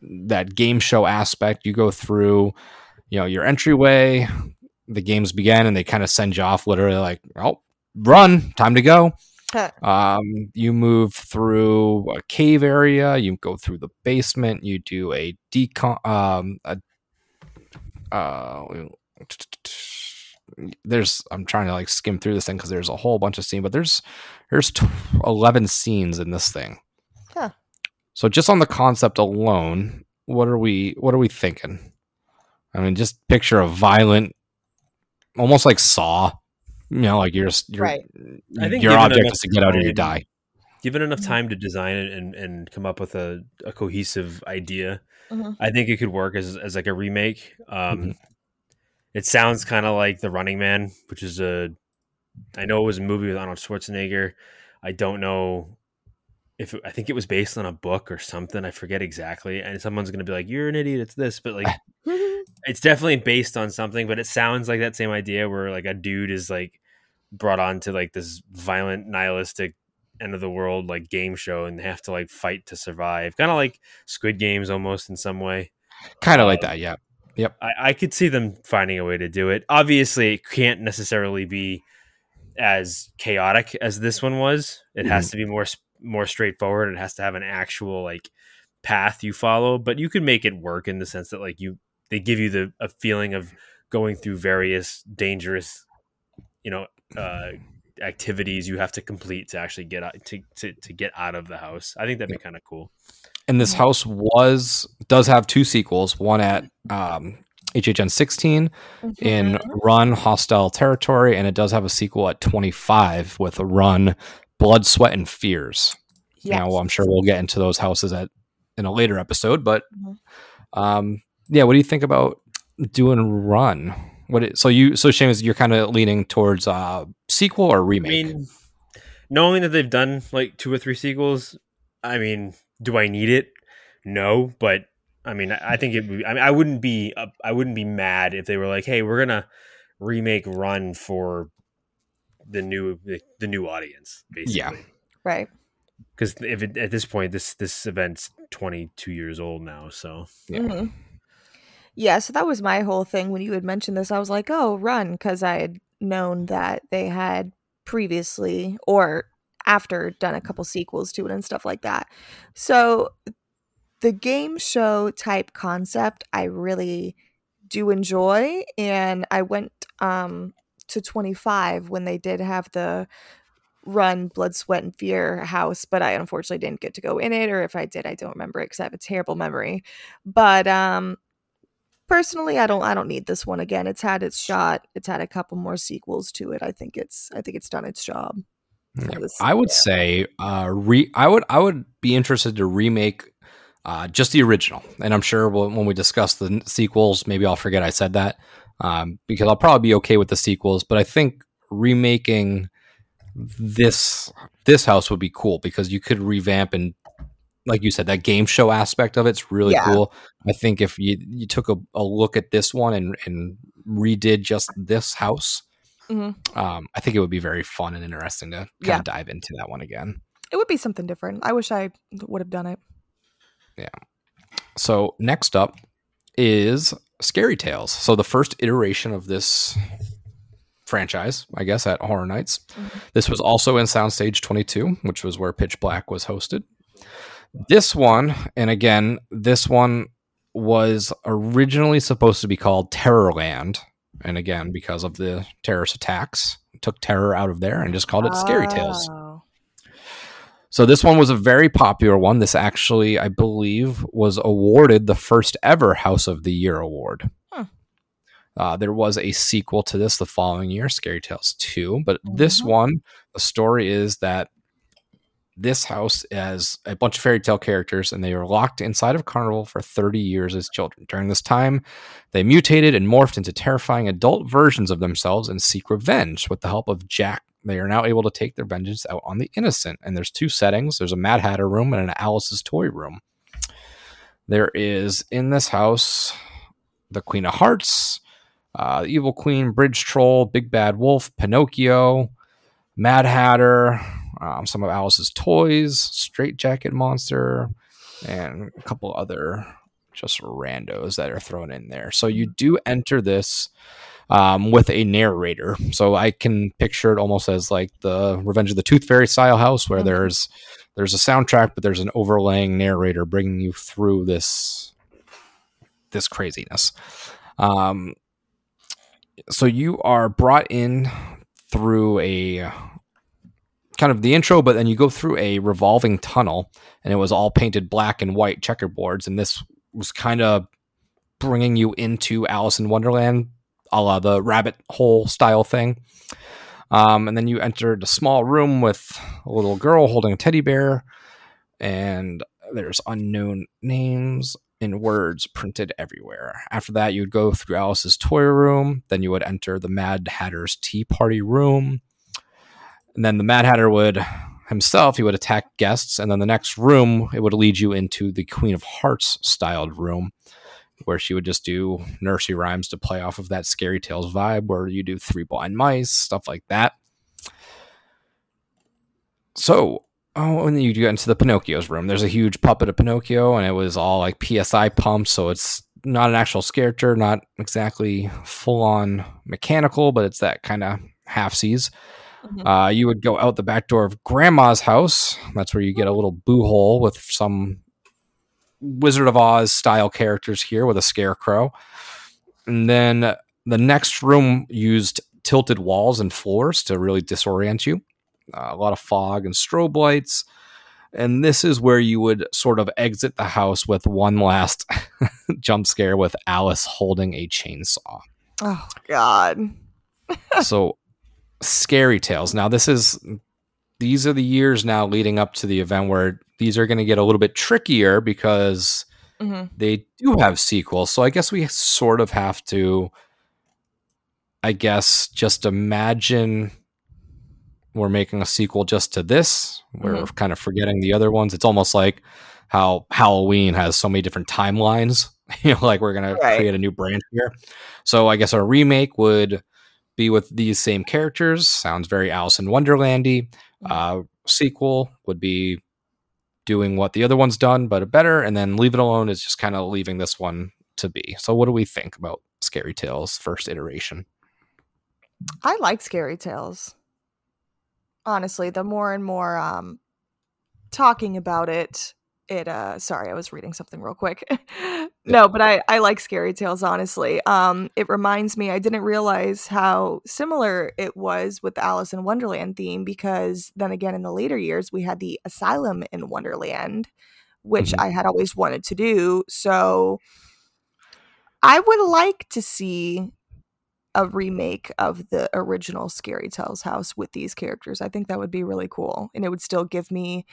that game show aspect. You go through, your entryway, the games begin, and they kind of send you off literally like, oh, run, time to go. You move through a cave area, you go through the basement, you do a decon. I'm trying to like skim through this thing because there's a whole bunch of scenes, but there's 11 scenes in this thing. Huh. So just on the concept alone, what are we thinking? I mean, just picture a violent, almost like Saw. You know, like you're right. Your object is to get out or you die. Given enough time to design it and come up with a cohesive idea, I think it could work as like a remake. It sounds kind of like The Running Man, which is I know it was a movie with Arnold Schwarzenegger. I don't know if I think it was based on a book or something. I forget exactly. And someone's going to be like, "You're an idiot. It's this," but like, it's definitely based on something. But it sounds like that same idea where like a dude is like brought on to like this violent, nihilistic end of the world like game show, and they have to like fight to survive, kind of like Squid Games almost in some way. Kind of like that, yeah. Yep, I could see them finding a way to do it. Obviously, it can't necessarily be as chaotic as this one was. It has to be more straightforward. It has to have an actual like path you follow, but you can make it work in the sense that like they give you a feeling of going through various dangerous, activities you have to complete to actually get out to get out of the house. I think that'd be kind of cool. And this house does have two sequels, one at HHN 16 in Run Hostile Territory, and it does have a sequel at 25 with a Run Blood, Sweat, and Fears. Yes. Now, I'm sure we'll get into those houses in a later episode, but what do you think about doing Run? So Seamus, you're kind of leaning towards sequel or remake? I mean, knowing that they've done like 2 or 3 sequels, I mean, do I need it? No, but I mean, I think it would be, I wouldn't be mad if they were like, "Hey, we're gonna remake Run for the new audience," basically. Yeah, right. Because if at this point, this event's 22 years old now, so yeah. Yeah, so that was my whole thing. When you had mentioned this, I was like, oh, Run, because I had known that they had previously or after done a couple sequels to it and stuff like that. So the game show type concept I really do enjoy. And I went to 25 when they did have the Run, Blood, Sweat, and Fear house, but I unfortunately didn't get to go in it. Or if I did, I don't remember it because I have a terrible memory. But personally, I don't need this one again. It's had its shot. It's had a couple more sequels to it. I think it's done its job. I would say I would be interested to remake just the original. And I'm sure when we discuss the sequels, maybe I'll forget I said that because I'll probably be okay with the sequels. But I think remaking this house would be cool because you could revamp and, like you said, that game show aspect of it's really cool. I think if you took a look at this one and redid just this house, I think it would be very fun and interesting to kind of dive into that one again. It would be something different. I wish I would have done it. Yeah. So next up is Scary Tales. So the first iteration of this franchise, I guess, at Horror Nights. This was also in Soundstage 22, which was where Pitch Black was hosted. This one, and again, this one was originally supposed to be called Terrorland. And again, because of the terrorist attacks, took terror out of there and just called it Scary Tales. So this one was a very popular one. This actually, I believe, was awarded the first ever House of the Year award. There was a sequel to this the following year, Scary Tales 2. But this one, the story is that this house has a bunch of fairy tale characters, and they were locked inside of Carnival for 30 years as children. During this time, they mutated and morphed into terrifying adult versions of themselves and seek revenge. With the help of Jack, they are now able to take their vengeance out on the innocent. And there's 2 settings. There's a Mad Hatter room and an Alice's toy room. There is, in this house, the Queen of Hearts, the Evil Queen, Bridge Troll, Big Bad Wolf, Pinocchio, Mad Hatter, some of Alice's toys, Straight Jacket Monster, and a couple other just randos that are thrown in there. So you do enter this with a narrator. So I can picture it almost as like the Revenge of the Tooth Fairy style house where there's a soundtrack, but there's an overlaying narrator bringing you through this craziness. So you are brought in through a kind of the intro, but then you go through a revolving tunnel, and it was all painted black and white checkerboards. And this was kind of bringing you into Alice in Wonderland, a la the rabbit hole style thing. And then you entered a small room with a little girl holding a teddy bear, and there's unknown names and words printed everywhere. After that, you'd go through Alice's toy room. Then you would enter the Mad Hatter's tea party room. And then the Mad Hatter would attack guests. And then the next room, it would lead you into the Queen of Hearts styled room, where she would just do nursery rhymes to play off of that Scary Tales vibe, where you do three blind mice, stuff like that. So, and you get into the Pinocchio's room. There's a huge puppet of Pinocchio, and it was all like PSI pumps, so it's not an actual character, not exactly full-on mechanical, but it's that kind of halfsies. You would go out the back door of Grandma's house. That's where you get a little boo hole with some Wizard of Oz style characters here with a scarecrow. And then the next room used tilted walls and floors to really disorient you. A lot of fog and strobe lights. And this is where you would sort of exit the house with one last jump scare with Alice holding a chainsaw. Oh, God. So, Scary Tales. Now, these are the years now leading up to the event where these are going to get a little bit trickier because they do have sequels. So I guess we sort of have to, just imagine we're making a sequel just to this. We're kind of forgetting the other ones. It's almost like how Halloween has so many different timelines. Like we're going to create a new brand here. So I guess our remake would be with these same characters. Sounds very Alice in Wonderland-y. Sequel would be doing what the other one's done, but better. And then Leave It Alone is just kind of leaving this one to be. So what do we think about Scary Tales first iteration? I like Scary Tales. Honestly, the more and more talking about it. Sorry, I was reading something real quick. No, but I like Scary Tales, honestly. It reminds me, I didn't realize how similar it was with the Alice in Wonderland theme, because then again, in the later years, we had the Asylum in Wonderland, which I had always wanted to do. So I would like to see a remake of the original Scary Tales house with these characters. I think that would be really cool. And it would still give me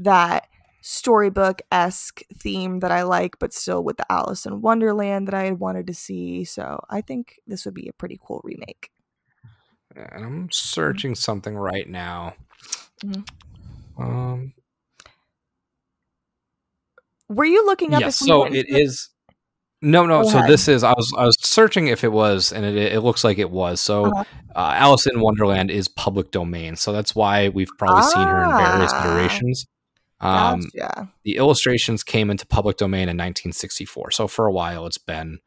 that storybook-esque theme that I like, but still with the Alice in Wonderland that I had wanted to see. So I think this would be a pretty cool remake. And I'm searching something right now. Were you looking up? Yes. So it is. No. So this is. I was searching if it was, and it looks like it was. So Alice in Wonderland is public domain, so that's why we've probably seen her in various iterations. Gotcha. The illustrations came into public domain in 1964, so for a while it's been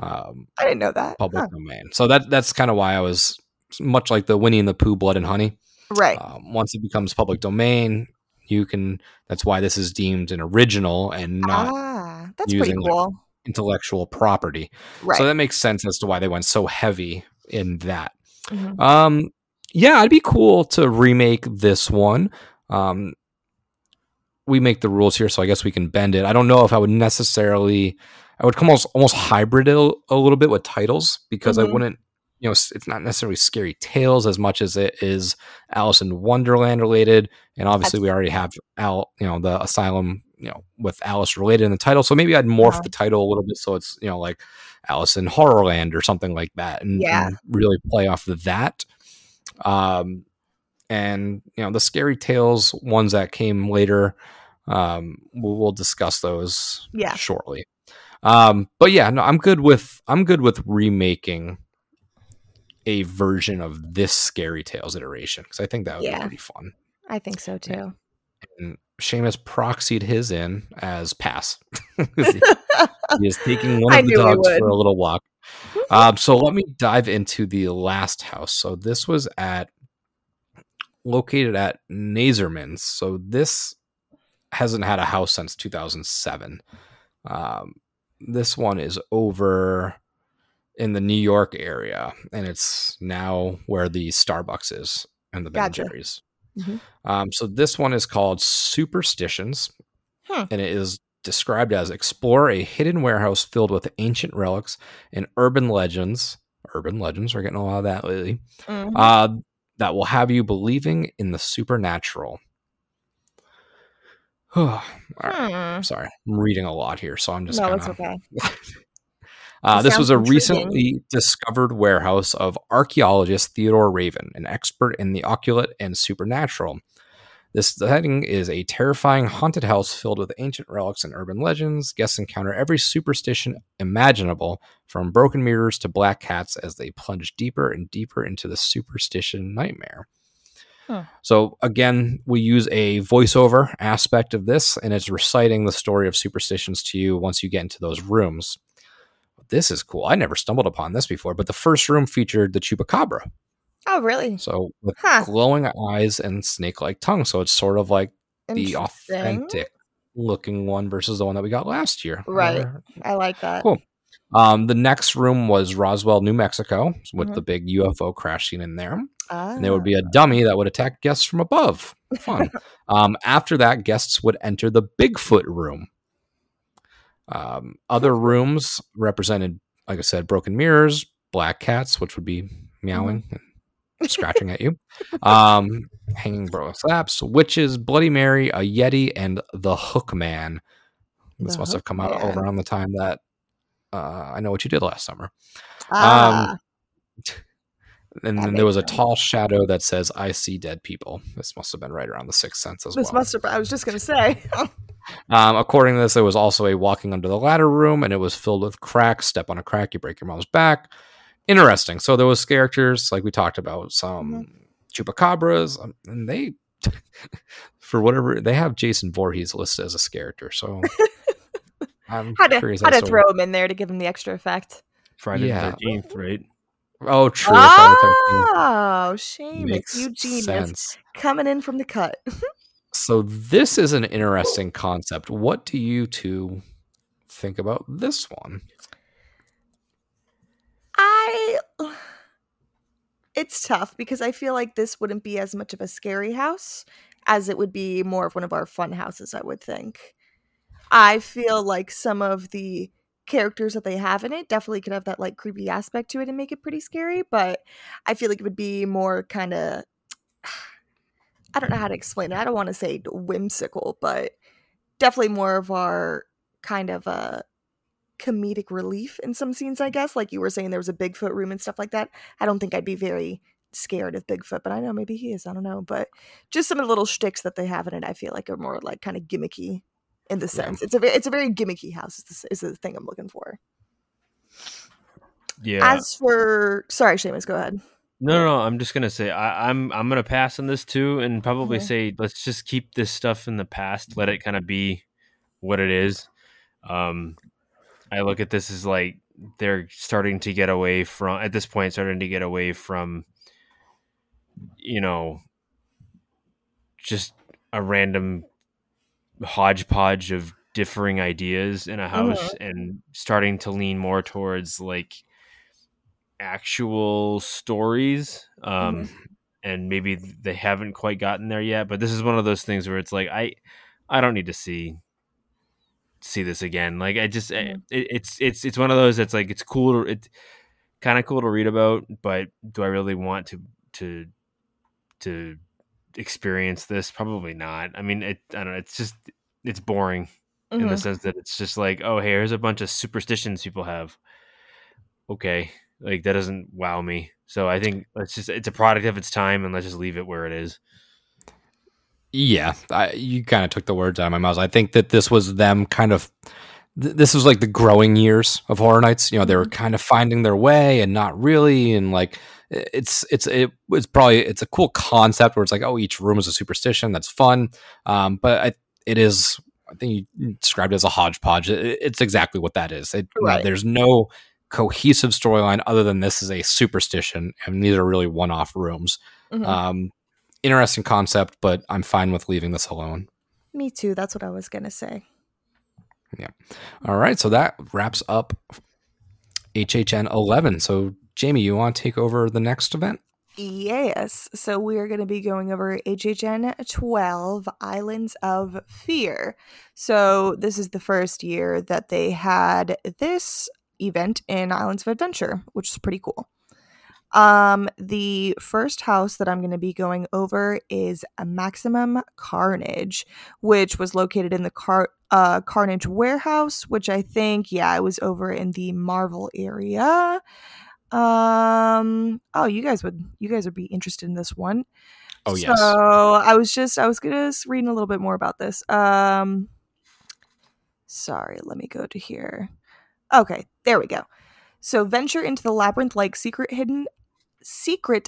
I didn't know that public domain. So that's kind of why I was much like the Winnie and the Pooh Blood and Honey. Right. Once it becomes public domain, you can. That's why this is deemed an original and not that's using pretty cool. Like, intellectual property. Right. So that makes sense as to why they went so heavy in that. Yeah, it'd be cool to remake this one. We make the rules here, so I guess we can bend it. I don't know if I would necessarily. I would come almost hybrid it a little bit with titles, because I wouldn't. You know, it's not necessarily Scary Tales as much as it is Alice in Wonderland related, and obviously we already have the Asylum, with Alice related in the title. So maybe I'd morph the title a little bit so it's like Alice in Horrorland or something like that, and really play off of that. And the Scary Tales ones that came later. We'll discuss those shortly. But no, I'm good with remaking a version of this Scary Tales iteration, because I think that would be pretty fun. I think so too. And Seamus proxied his in as pass. He is taking one of the dogs for a little walk. So let me dive into the last house. So this was located at Nazerman's. So this hasn't had a house since 2007. This one is over in the New York area, and it's now where the Starbucks is and the Ben & Jerry's. Mm-hmm. So this one is called Superstitions, and it is described as explore a hidden warehouse filled with ancient relics and urban legends. Urban legends, we're getting a lot of that lately. Mm-hmm. That will have you believing in the supernatural. All right. Sorry, I'm reading a lot here, so I'm just okay. This was a recently discovered warehouse of archaeologist Theodore Raven, an expert in the occult and supernatural. This setting is a terrifying haunted house filled with ancient relics and urban legends. Guests encounter every superstition imaginable, from broken mirrors to black cats, as they plunge deeper and deeper into the superstition nightmare. So again, we use a voiceover aspect of this, and it's reciting the story of superstitions to you once you get into those rooms. This is cool. I never stumbled upon this before, but the first room featured the chupacabra. Oh, really? So with glowing eyes and snake-like tongue. So it's sort of like the authentic looking one versus the one that we got last year. Right. I like that. Cool. The next room was Roswell, New Mexico, with the big UFO crash scene in there. And there would be a dummy that would attack guests from above. Fun. After that, guests would enter the Bigfoot room. Other rooms represented, like I said, broken mirrors, black cats, which would be meowing and scratching at you, hanging bro slaps, witches, Bloody Mary, a Yeti, and the Hook Man. This must have come out around the time that I Know What You Did Last Summer. And then there was a tall shadow that says, "I see dead people." This must have been right around the Sixth Sense as well. This must have. I was just going to say. According to this, there was also a walking under the ladder room, and it was filled with cracks. Step on a crack, you break your mom's back. Interesting. So there was characters like we talked about, some chupacabras, and they, for whatever, they have Jason Voorhees listed as a character. So I'm curious how to throw him in there to give him the extra effect. Friday the 13th, right? Oh, true. Oh, shame. It's Eugene is coming in from the cut. So this is an interesting concept. What do you two think about this one? It's tough because I feel like this wouldn't be as much of a scary house as it would be more of one of our fun houses, I would think. I feel like some of the characters that they have in it definitely could have that like creepy aspect to it and make it pretty scary, but I feel like it would be more kind of, I don't know how to explain it. I don't want to say whimsical, but definitely more of our kind of a comedic relief in some scenes, I guess. Like you were saying, there was a Bigfoot room and stuff like that. I don't think I'd be very scared of Bigfoot, but I know maybe he is. I don't know, but just some of the little shticks that they have in it, I feel like are more like kind of gimmicky. In the sense, it's a very gimmicky house is the thing I'm looking for. Yeah. As for Seamus, go ahead. No, I'm just gonna say I'm gonna pass on this too, and probably say let's just keep this stuff in the past, let it kind of be what it is. I look at this as like they're starting to get away from you know, just a random hodgepodge of differing ideas in a house and starting to lean more towards like actual stories. And maybe they haven't quite gotten there yet, but this is one of those things where it's like, I don't need to see this again. Like I just, it's one of those that's like, it's cool. It's kind of cool to read about, but do I really want to experience this? Probably not. I mean, I don't know. It's just, it's boring in the sense that it's just like, oh, hey, here's a bunch of superstitions people have. Okay. Like that doesn't wow me. So I think it's a product of its time, and let's just leave it where it is. Yeah. You kind of took the words out of my mouth. I think that this was them kind of, this was like the growing years of Horror Nights. You know, they were kind of finding their way and not really. And like, it's probably a cool concept where it's like, oh, each room is a superstition. That's fun. But it is, I think you described it as a hodgepodge. It's exactly what that is. There's no cohesive storyline other than this is a superstition, and these are really one-off rooms. Mm-hmm. Interesting concept, but I'm fine with leaving this alone. Me too. That's what I was going to say. Yeah. All right. So that wraps up HHN 11. So Jamie, you want to take over the next event? Yes. So we are going to be going over HHN 12, Islands of Fear. So this is the first year that they had this event in Islands of Adventure, which is pretty cool. The first house that I'm going to be going over is Maximum Carnage, which was located in the Carnage Warehouse, which I think, it was over in the Marvel area. You guys would be interested in this one. Oh, yes. So I was reading a little bit more about this. Sorry, let me go to here. Okay, there we go. So venture into the labyrinth-like secret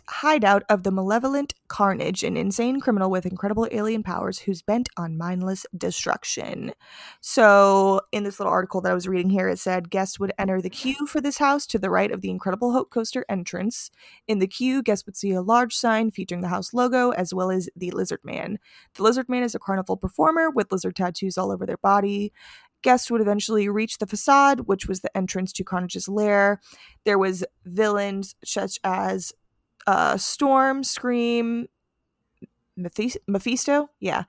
hideout of the malevolent Carnage, an insane criminal with incredible alien powers who's bent on mindless destruction. So in this little article that I was reading here, it said guests would enter the queue for this house to the right of the Incredible Hulk coaster entrance. In the queue, guests would see a large sign featuring the house logo as well as the Lizard Man. The Lizard Man is a carnival performer with lizard tattoos all over their body. Guests would eventually reach the facade, which was the entrance to Carnage's lair. There was villains such as Storm, Scream, Mephisto? Yeah.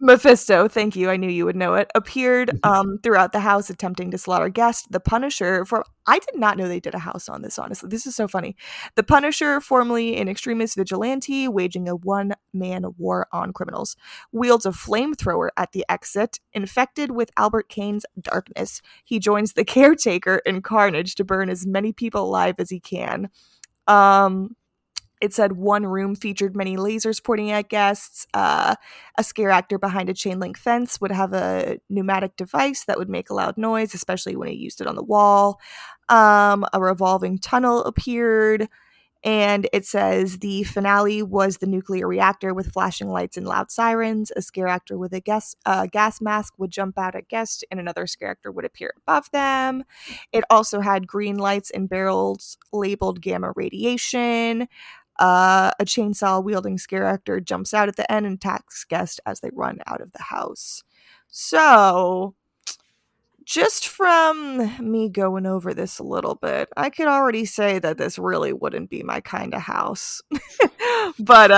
Mephisto, thank you. I knew you would know it. Appeared throughout the house attempting to slaughter guests. The Punisher, I did not know they did a house on this, honestly. This is so funny. The Punisher, formerly an extremist vigilante, waging a one-man war on criminals, wields a flamethrower at the exit. Infected with Albert Kane's darkness, he joins the caretaker in Carnage to burn as many people alive as he can. It said one room featured many lasers pointing at guests. A scare actor behind a chain link fence would have a pneumatic device that would make a loud noise, especially when he used it on the wall. A revolving tunnel appeared. And it says the finale was the nuclear reactor with flashing lights and loud sirens. A scare actor with a gas mask would jump out at guests, and another scare actor would appear above them. It also had green lights and barrels labeled gamma radiation. A chainsaw-wielding scare actor jumps out at the end and attacks guests as they run out of the house. So, just from me going over this a little bit, I could already say that this really wouldn't be my kind of house. But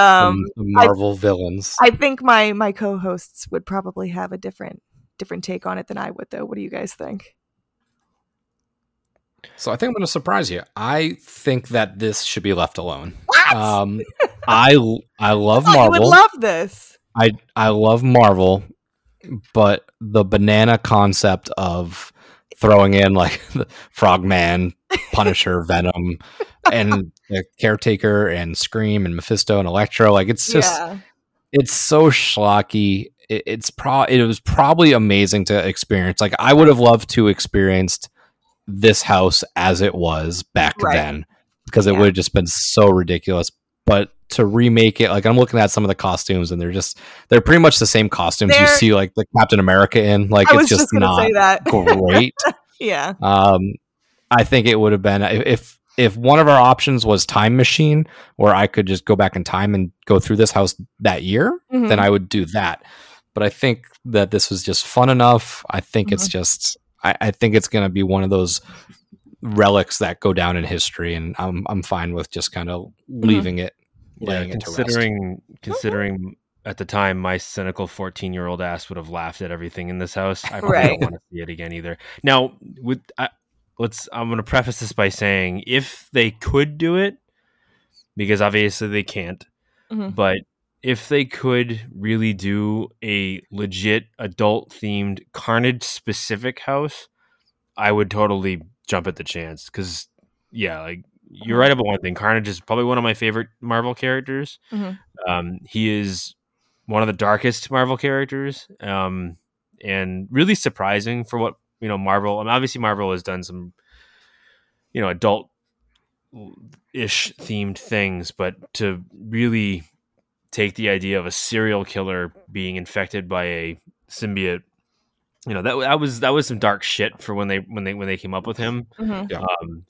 Marvel villains. I think my co-hosts would probably have a different take on it than I would, though. What do you guys think? So I think I'm going to surprise you. I think that this should be left alone. What? I love Marvel. You would love this. I love Marvel, but the banana concept of throwing in like the Frogman, Punisher, Venom, and the Caretaker, and Scream, and Mephisto, and Electro, like it's just it's so schlocky. It was probably amazing to experience. Like I would have loved to experienced this house as it was back then, because it would have just been so ridiculous. But to remake it, like I'm looking at some of the costumes and they're pretty much the same costumes you see like the Captain America in, like it's just not great. I think it would have been if one of our options was Time Machine, where I could just go back in time and go through this house that year, then I would do that. But I think that this was just fun enough. I think it's just I think it's going to be one of those relics that go down in history, and I'm fine with just kind of leaving it, laying it to rest. Considering at the time my cynical 14-year-old ass would have laughed at everything in this house, I probably don't want to see it again either. Now, I'm going to preface this by saying if they could do it, because obviously they can't, but if they could really do a legit adult-themed Carnage-specific house, I would totally jump at the chance. Because, like you're right about one thing. Carnage is probably one of my favorite Marvel characters. He is one of the darkest Marvel characters, and really surprising for what Marvel. And obviously, Marvel has done some adult-ish themed things, but to really take the idea of a serial killer being infected by a symbiote. You know, that was some dark shit for when they came up with him. Mm-hmm. Yeah.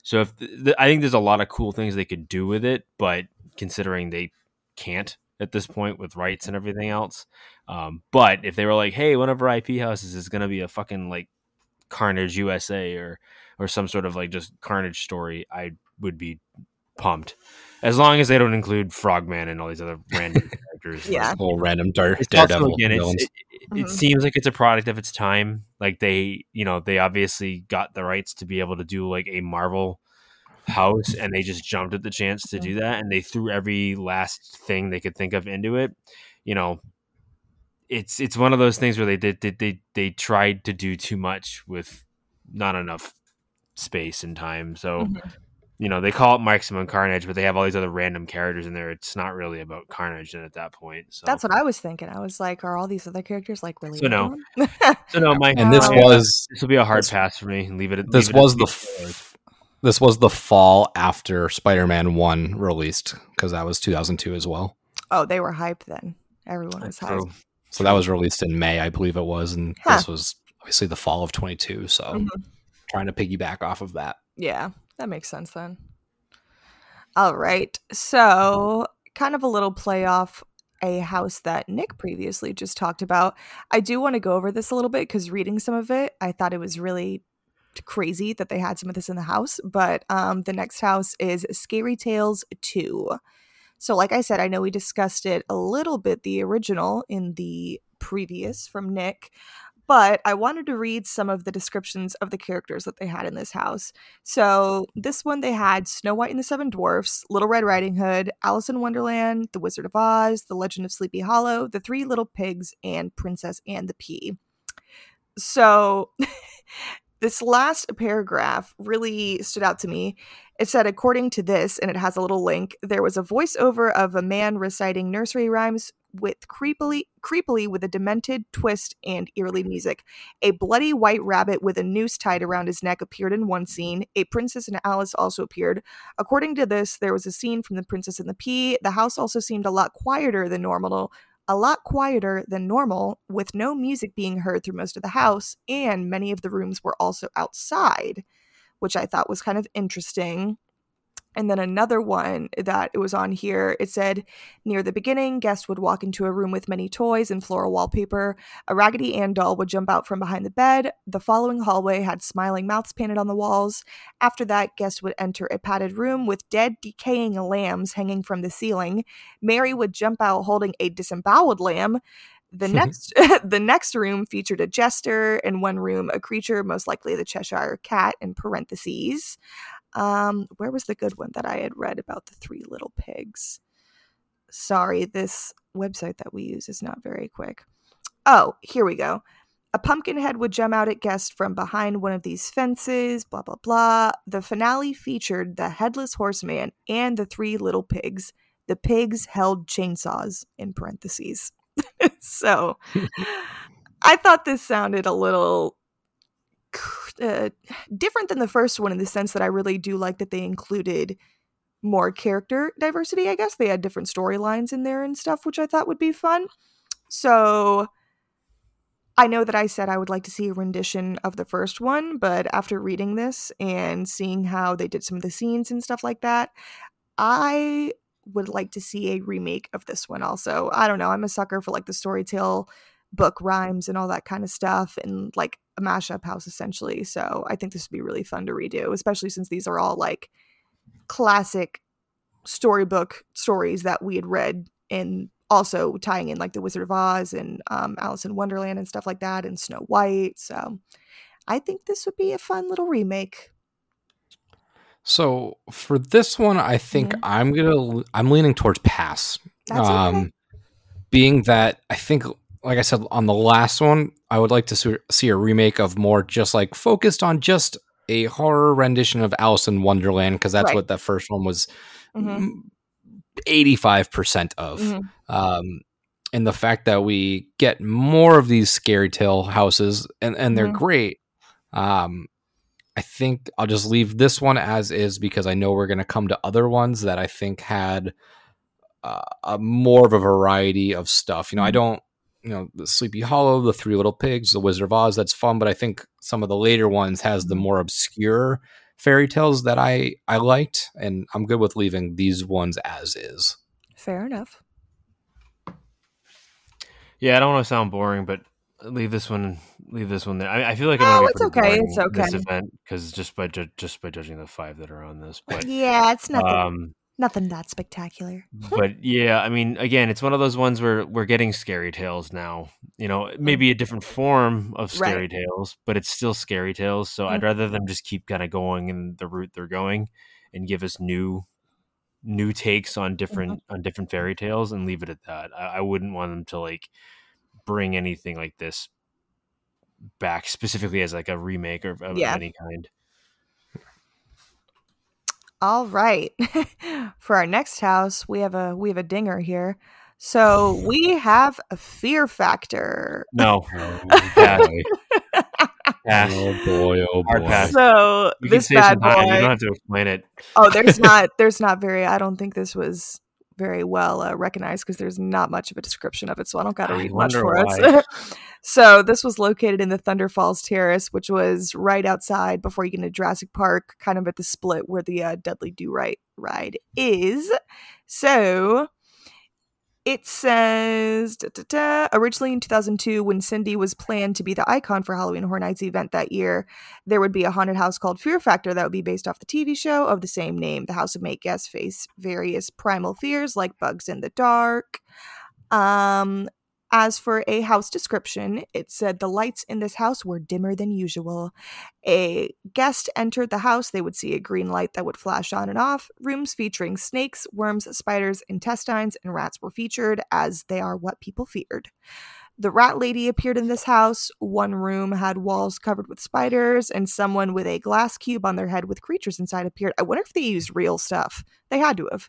So I think there's a lot of cool things they could do with it, but considering they can't at this point with rights and everything else. But if they were like, hey, one of our IP houses is going to be a fucking like Carnage USA or some sort of like just Carnage story, I would be pumped. As long as they don't include Frogman and all these other random characters. Yeah. Whole random Daredevil. It seems like it's a product of its time. Like they obviously got the rights to be able to do like a Marvel house, and they just jumped at the chance to do that, and they threw every last thing they could think of into it. You know, it's one of those things where they tried to do too much with not enough space and time. So, you know, they call it Maximum Carnage, but they have all these other random characters in there. It's not really about Carnage at that point. So that's what I was thinking. I was like, are all these other characters like really? So no. This will be a hard pass for me. Leave it at this. This was the fall after Spider-Man 1 released, because that was 2002 as well. Oh, they were hype then. Everyone was hype. So that was released in May, I believe it was, and this was obviously the fall of 22, so trying to piggyback off of that. Yeah, that makes sense then. All right, so kind of a little play off a house that Nick previously just talked about. I do want to go over this a little bit, because reading some of it, I thought it was really crazy that they had some of this in the house, but the next house is Scary Tales 2. So like I said, I know we discussed it a little bit, the original in the previous from Nick, but I wanted to read some of the descriptions of the characters that they had in this house. So this one, they had Snow White and the Seven Dwarfs, Little Red Riding Hood, Alice in Wonderland, The Wizard of Oz, The Legend of Sleepy Hollow, The Three Little Pigs, and Princess and the Pea. So this last paragraph really stood out to me. It said, according to this, and it has a little link, there was a voiceover of a man reciting nursery rhymes with creepily with a demented twist and eerie music. A bloody white rabbit with a noose tied around his neck appeared in one scene. A Princess and Alice also appeared. According to this, there was a scene from The Princess and the Pea. The house also seemed a lot quieter than normal, with no music being heard through most of the house, and many of the rooms were also outside, which I thought was kind of interesting. And then another one that it was on here, it said, near the beginning, guests would walk into a room with many toys and floral wallpaper. A Raggedy Ann doll would jump out from behind the bed. The following hallway had smiling mouths painted on the walls. After that, guests would enter a padded room with dead, decaying lambs hanging from the ceiling. Mary would jump out holding a disemboweled lamb. The next room featured a jester. In one room, a creature, most likely the Cheshire Cat, in parentheses. Where was the good one that I had read about the Three Little Pigs? Sorry, this website that we use is not very quick. Oh, here we go. A pumpkin head would jump out at guests from behind one of these fences, blah, blah, blah. The finale featured the Headless Horseman and the Three Little Pigs. The pigs held chainsaws, in parentheses. So I thought this sounded a little different than the first one, in the sense that I really do like that they included more character diversity. I guess they had different storylines in there and stuff, which I thought would be fun. So I know that I said I would like to see a rendition of the first one, but after reading this and seeing how they did some of the scenes and stuff like that, I would like to see a remake of this one also. I don't know. I'm a sucker for like the storytale book rhymes and all that kind of stuff, and like a mashup house essentially. So I think this would be really fun to redo, especially since these are all like classic storybook stories that we had read, and also tying in like The Wizard of Oz and Alice in Wonderland and stuff like that, and Snow White. So I think this would be a fun little remake. So for this one, I think I'm leaning towards pass. That's okay. Being that I think, like I said on the last one, I would like to see a remake of more just like focused on just a horror rendition of Alice in Wonderland, because that's what that first one was 85% of. And the fact that we get more of these scary tale houses, and they're great. I think I'll just leave this one as is, because I know we're going to come to other ones that I think had more of a variety of stuff. You know, I don't, you know, the Sleepy Hollow, the Three Little Pigs, the Wizard of Oz, that's fun. But I think some of the later ones has the more obscure fairy tales that I liked, and I'm good with leaving these ones as is. Fair enough. Yeah, I don't want to sound boring, but leave this one there. I feel like I'm going to be pretty boring at this event because just by judging the five that are on this. But, yeah, it's nothing that spectacular. But yeah, I mean, again, it's one of those ones where we're getting Scary Tales now. You know, maybe a different form of Scary Tales, but it's still Scary Tales. So I'd rather them just keep kind of going in the route they're going and give us new takes on different fairy tales and leave it at that. I wouldn't want them to like bring anything like this back specifically as like a remake of any kind. All right. For our next house, we have a dinger here. So we have a Fear Factor. No. Pass. Oh boy! So you this bad boy. You don't have to explain it. Oh, there's not very. I don't think this was very well recognized because there's not much of a description of it. So I don't got to read much for us. So this was located in the Thunder Falls Terrace, which was right outside before you get into Jurassic Park, kind of at the split where the Dudley Do-Right ride is. So. It says, originally in 2002, when Cindy was planned to be the icon for Halloween Horror Nights event that year, there would be a haunted house called Fear Factor that would be based off the TV show of the same name. The house would make guests face various primal fears like bugs in the dark. As for a house description, it said the lights in this house were dimmer than usual. A guest entered the house, they would see a green light that would flash on and off. Rooms featuring snakes, worms, spiders, intestines, and rats were featured, as they are what people feared. The rat lady appeared in this house. One room had walls covered with spiders, and someone with a glass cube on their head with creatures inside appeared. I wonder if they used real stuff. They had to have.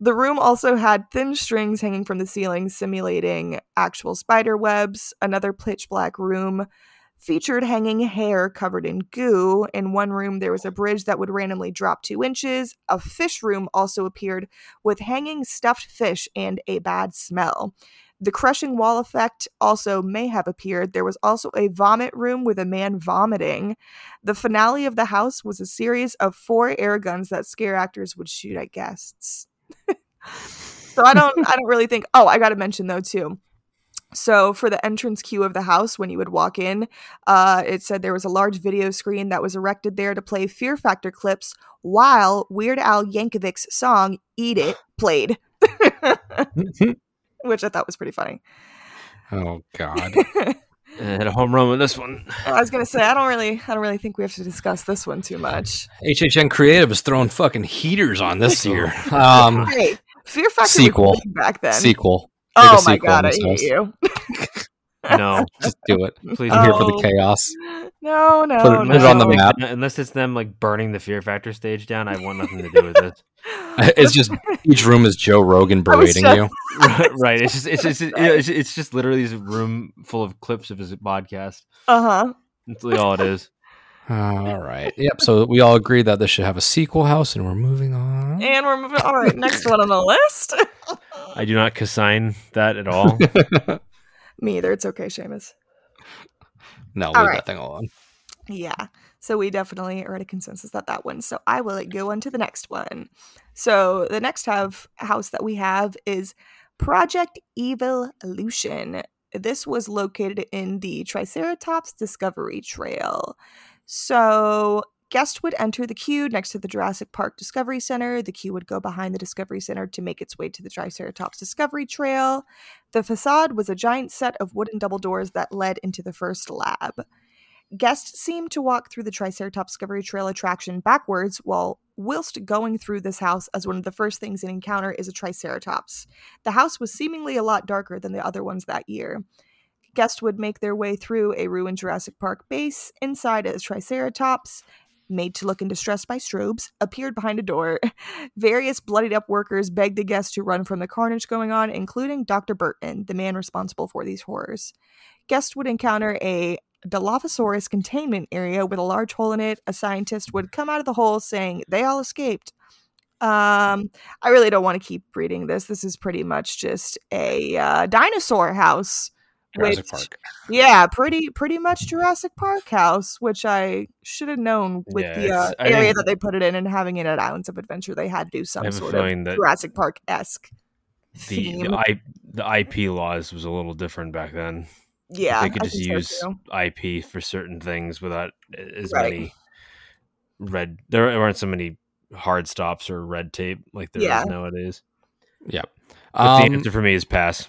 The room also had thin strings hanging from the ceiling simulating actual spider webs. Another pitch black room featured hanging hair covered in goo. In one room, there was a bridge that would randomly drop 2 inches. A fish room also appeared with hanging stuffed fish and a bad smell. The crushing wall effect also may have appeared. There was also a vomit room with a man vomiting. The finale of the house was a series of 4 air guns that scare actors would shoot at guests. So I don't really think. Oh, I got to mention though too. So for the entrance queue of the house, when you would walk in, it said there was a large video screen that was erected there to play Fear Factor clips while Weird Al Yankovic's song "Eat It" played. Which I thought was pretty funny. Oh God! I had a home run with this one. I was gonna say I don't really think we have to discuss this one too much. HHN Creative is throwing fucking heaters on this year. Hey, Fear Factor sequel was back then. Sequel. Oh my God! I hate you. No, just do it. Please, I'm here for the chaos. No. Put it on the map. Unless it's them like burning the Fear Factor stage down, I want nothing to do with this. It's just each room is Joe Rogan berating you. Right. It's just literally this room full of clips of his podcast. Uh-huh. That's really all it is. All right. Yep. So we all agree that this should have a sequel house, and we're moving on. All right. Next one on the list. I do not consign that at all. Me either. It's okay, Seamus. No, leave that thing alone. Yeah. So we definitely are at a consensus that that one. So I will go on to the next one. So the next house that we have is Project Evolution. This was located in the Triceratops Discovery Trail. So guests would enter the queue next to the Jurassic Park Discovery Center. The queue would go behind the Discovery Center to make its way to the Triceratops Discovery Trail. The facade was a giant set of wooden double doors that led into the first lab. Guests seemed to walk through the Triceratops Discovery Trail attraction backwards whilst going through this house, as one of the first things they encounter is a Triceratops. The house was seemingly a lot darker than the other ones that year. Guests would make their way through a ruined Jurassic Park base. Inside is Triceratops, made to look in distress by strobes, appeared behind a door. Various bloodied up workers begged the guests to run from the carnage going on, including Dr. Burton, the man responsible for these horrors. Guests would encounter a Dilophosaurus containment area with a large hole in it. A scientist would come out of the hole saying, "They all escaped." I really don't want to keep reading this. This is pretty much just a dinosaur house. Jurassic Park. Yeah, pretty much Jurassic Park house, which I should have known with the area that they put it in and having it at Islands of Adventure. They had to do some sort of Jurassic Park-esque theme. The IP laws was a little different back then. Yeah, they could just use IP for certain things without as many red. There weren't so many hard stops or red tape like there is nowadays. Yeah, the answer for me is pass.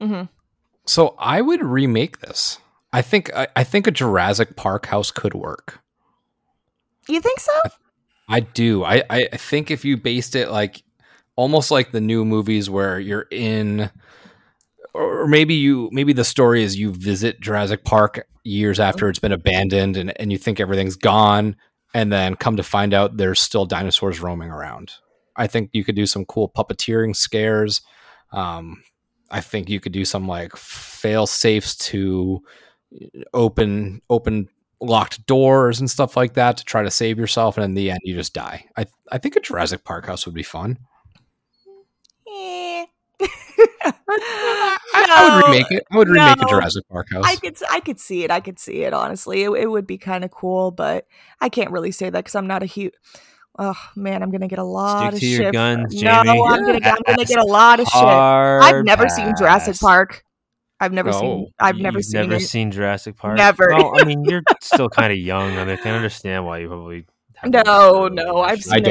Mm-hmm. So I would remake this. I think a Jurassic Park house could work. You think so? I do. I think if you based it like almost like the new movies where you're in. Or maybe the story is you visit Jurassic Park years after it's been abandoned and you think everything's gone and then come to find out there's still dinosaurs roaming around. I think you could do some cool puppeteering scares. I think you could do some like fail safes to open locked doors and stuff like that to try to save yourself. And in the end, you just die. I think a Jurassic Park house would be fun. Yeah. I would remake it. I would remake a Jurassic Park house. I could see it. I could see it. Honestly, it would be kind of cool, but I can't really say that because I'm not a huge. Oh man, I'm gonna get a lot of shit. Stick to your guns, Jamie. No, I'm gonna get a lot of shit. I've never seen Jurassic Park. I've never seen Jurassic Park. Never. Well, I mean, you're still kind of young, and I can understand why you probably. I don't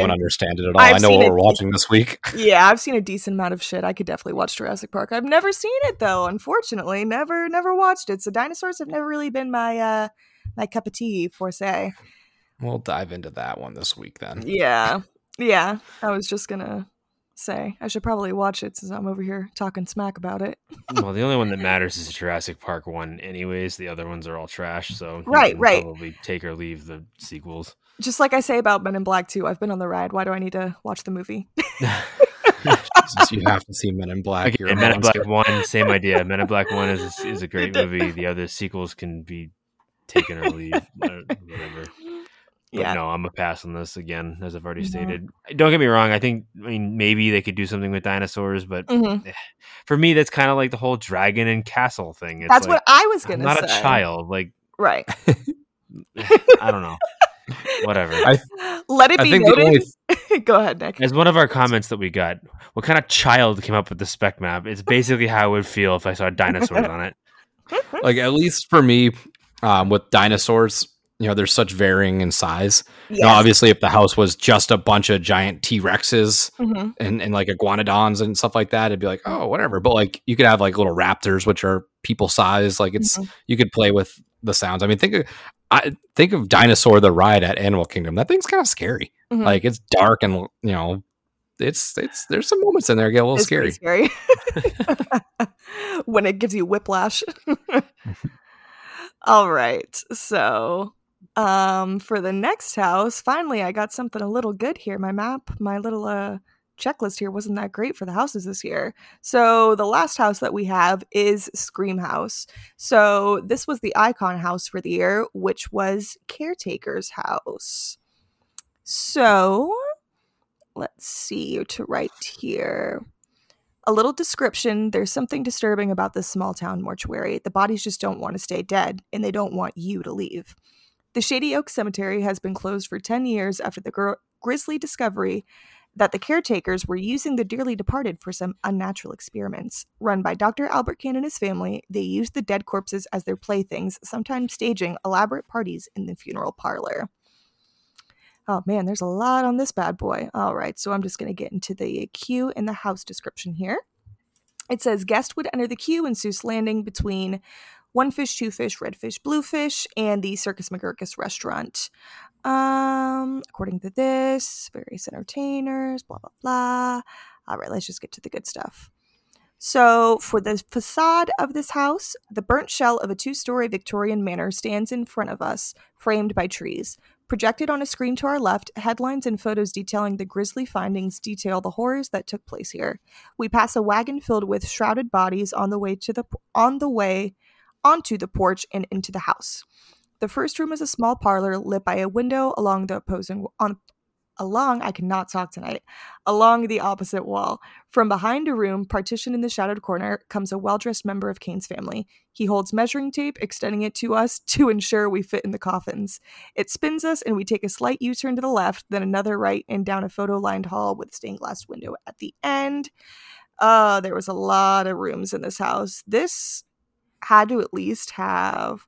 understand it at all. I know what we're watching this week. Yeah, I've seen a decent amount of shit. I could definitely watch Jurassic Park. I've never seen it though, unfortunately. Never watched it. So dinosaurs have never really been my my cup of tea, for say. We'll dive into that one this week then. Yeah. Yeah. I was just gonna say I should probably watch it since I'm over here talking smack about it. Well, the only one that matters is the Jurassic Park one anyways. The other ones are all trash, so you can probably take or leave the sequels. Just like I say about Men in Black 2, I've been on the ride. Why do I need to watch the movie? Jesus, you have to see Men in Black. Okay, Men in Black 1, same idea. Men in Black 1 is a great movie. The other sequels can be taken or leave, or whatever. But no, I'm a pass on this again, as I've already stated. Don't get me wrong. I mean, maybe they could do something with dinosaurs, but for me, that's kind of like the whole dragon and castle thing. It's what I was going to say. I'm not a child. Like, right. I don't know. Whatever. Let it be noted. Go ahead, Nick. As one of our comments that we got, what kind of child came up with the spec map? It's basically how I would feel if I saw dinosaurs on it. Like, at least for me, with dinosaurs, you know, they're such varying in size. Yes. Now, obviously, if the house was just a bunch of giant T-Rexes and like iguanodons and stuff like that, it'd be like, oh, whatever. But like, you could have like little raptors, which are people size. Like, it's you could play with the sounds. I mean, think of Dinosaur the Ride at Animal Kingdom. That thing's kind of scary. Like, it's dark and you know, it's there's some moments in there that get a little scary. When it gives you whiplash. All right, so. For the next house, finally, I got something a little good here. My map, my little checklist here wasn't that great for the houses this year. So the last house that we have is Scream House. So this was the icon house for the year, which was Caretaker's house. So let's see to right here. A little description. There's something disturbing about this small town mortuary. The bodies just don't want to stay dead, and they don't want you to leave. The Shady Oak Cemetery has been closed for 10 years after the grisly discovery that the caretakers were using the dearly departed for some unnatural experiments. Run by Dr. Albert Kane and his family, they used the dead corpses as their playthings, sometimes staging elaborate parties in the funeral parlor. Oh man, there's a lot on this bad boy. All right, so I'm just going to get into the queue and the house description here. It says, guests would enter the queue in Seuss Landing between One Fish, Two Fish, Red Fish, Blue Fish, and the Circus McGurkus restaurant. According to this, various entertainers, blah, blah, blah. All right, let's just get to the good stuff. So for the facade of this house, the burnt shell of a two-story Victorian manor stands in front of us, framed by trees. Projected on a screen to our left, headlines and photos detailing the grisly findings detail the horrors that took place here. We pass a wagon filled with shrouded bodies onto the porch and into the house. The first room is a small parlor lit by a window along the opposing along, I cannot talk tonight, along the opposite wall. From behind a room, partitioned in the shadowed corner, comes a well-dressed member of Kane's family. He holds measuring tape, extending it to us to ensure we fit in the coffins. It spins us, and we take a slight U-turn to the left, then another right, and down a photo-lined hall with a stained glass window at the end. There was a lot of rooms in this house. This had to at least have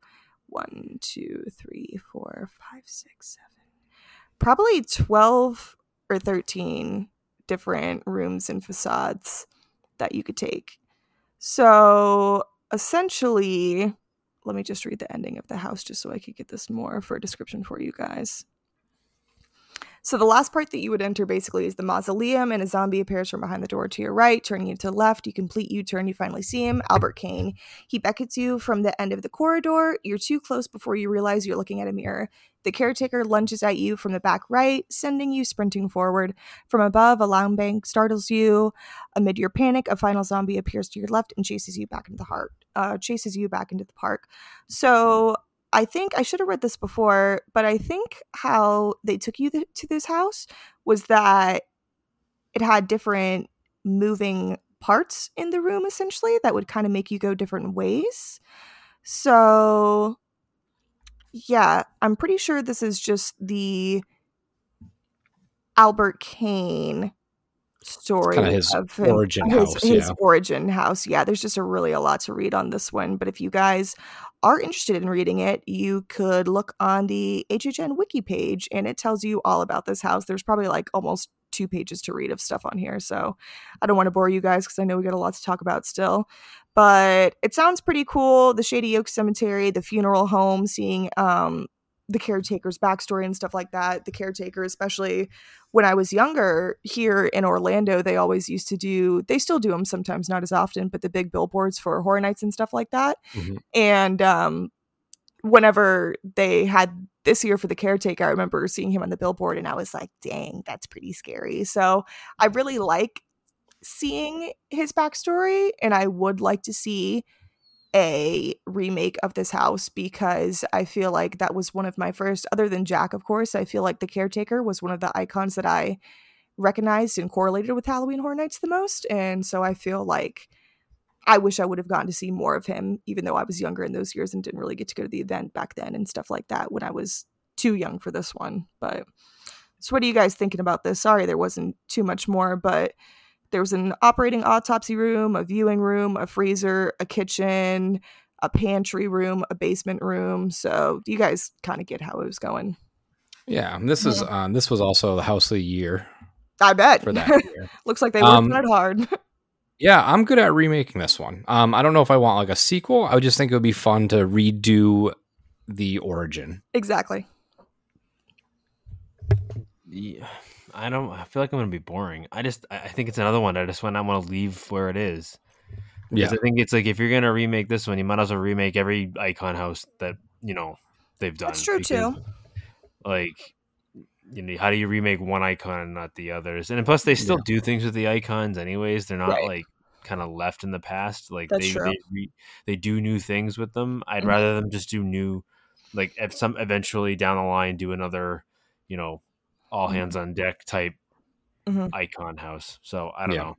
1, 2, 3, 4, 5, 6, 7, probably 12 or 13 different rooms and facades that you could take. So essentially, let me just read the ending of the house just so I could get this more for a description for you guys. So the last part that you would enter basically is the mausoleum, and a zombie appears from behind the door to your right, turning you to the left. You complete U-turn, you finally see him, Albert Kane. He beckons you from the end of the corridor. You're too close before you realize you're looking at a mirror. The caretaker lunges at you from the back right, sending you sprinting forward. From above, a lounge bank startles you. Amid your panic, a final zombie appears to your left and chases you back into the park. So I think I should have read this before, but I think how they took you to this house was that it had different moving parts in the room, essentially, that would kind of make you go different ways. So, yeah, I'm pretty sure this is just the Albert Kane story of his origin house. His origin house. Yeah, there's just a lot to read on this one. But if you guys are interested in reading it, you could look on the HHN wiki page and it tells you all about this house. There's probably like almost 2 pages to read of stuff on here. So I don't want to bore you guys because I know we got a lot to talk about still. But it sounds pretty cool. The Shady Oak Cemetery, the funeral home, seeing the caretaker's backstory and stuff like that. The caretaker, especially when I was younger here in Orlando, they always used to do, they still do them sometimes, not as often, but the big billboards for horror nights and stuff like that. Mm-hmm. And whenever they had this year for the caretaker, I remember seeing him on the billboard and I was like, dang, that's pretty scary. So I really like seeing his backstory, and I would like to see a remake of this house because I feel like that was one of my first, other than Jack, of course, I feel like the caretaker was one of the icons that I recognized and correlated with Halloween Horror Nights the most. And so I feel like I wish I would have gotten to see more of him, even though I was younger in those years and didn't really get to go to the event back then and stuff like that when I was too young for this one. But so what are you guys thinking about this? Sorry, there wasn't too much more, but there was an operating autopsy room, a viewing room, a freezer, a kitchen, a pantry room, a basement room. So you guys kind of get how it was going. Yeah, this was also the house of the year. I bet. For that year. Looks like they worked on it hard. Yeah, I'm good at remaking this one. I don't know if I want like a sequel. I would just think it would be fun to redo the origin. Exactly. Yeah. I feel like I'm going to be boring. I think it's another one. I just want to leave where it is. Yeah. I think it's like, if you're going to remake this one, you might as well remake every icon house that, you know, they've done. That's true too. Like, you know, how do you remake one icon and not the others? And plus they still do things with the icons anyways. They're not like kind of left in the past. Like they do new things with them. I'd rather them just do new, like if some eventually down the line, do another, you know, all hands on deck type icon house. So I don't know,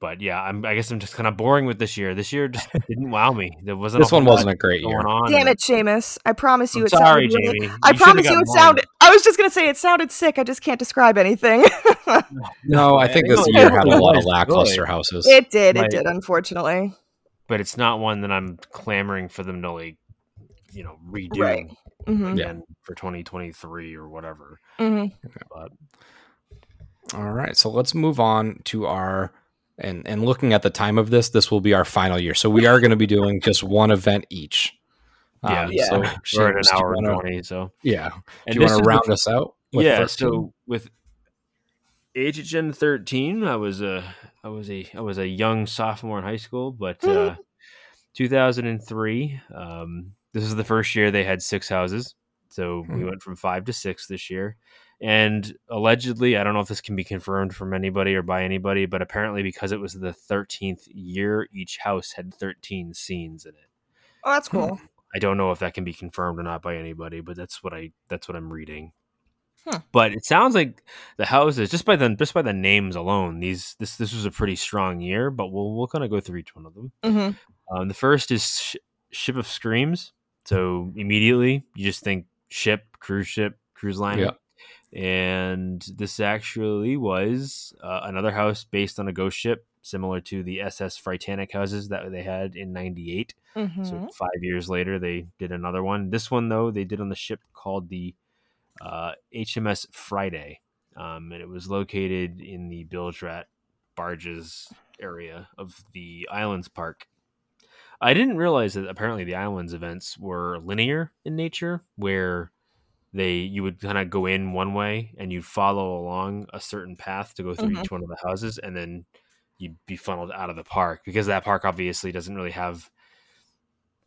but yeah, I guess I'm just kind of boring with this year. This year just didn't wow me. There wasn't this one wasn't a great year. Damn it, Seamus! I promise you, Jamie. I promise you, it sounded. I was just gonna say it sounded sick. I just can't describe anything. No, I think this year had a lot of lackluster houses. It did. It did, unfortunately. But it's not one that I'm clamoring for them to like, you know, redo. Right. Mm-hmm. Again for 2023 or whatever. Mm-hmm. But all right, so let's move on to our and looking at the time of this will be our final year. So we are going to be doing just one event each. So we're at an hour and 20. So yeah, and do you want to round us out? With 13? So with HHN 13, I was a young sophomore in high school, but 2003. This is the first year they had 6 houses. So we went from 5 to 6 this year. And allegedly, I don't know if this can be confirmed from anybody or by anybody, but apparently because it was the 13th year, each house had 13 scenes in it. Oh, that's cool. I don't know if that can be confirmed or not by anybody, but that's what I'm reading. But it sounds like the houses, just by the names alone, this was a pretty strong year. But we'll kind of go through each one of them. Mm-hmm. The first is Ship of Screams. So immediately you just think ship, cruise line. Yeah. And this actually was another house based on a ghost ship, similar to the SS Freytanic houses that they had in 98. Mm-hmm. So 5 years later, they did another one. This one, though, they did on the ship called the HMS Friday. And it was located in the Bildrat Barges area of the Islands Park. I didn't realize that apparently the Islands events were linear in nature, where you would kind of go in one way and you'd follow along a certain path to go through mm-hmm. each one of the houses, and then you'd be funneled out of the park, because that park obviously doesn't really have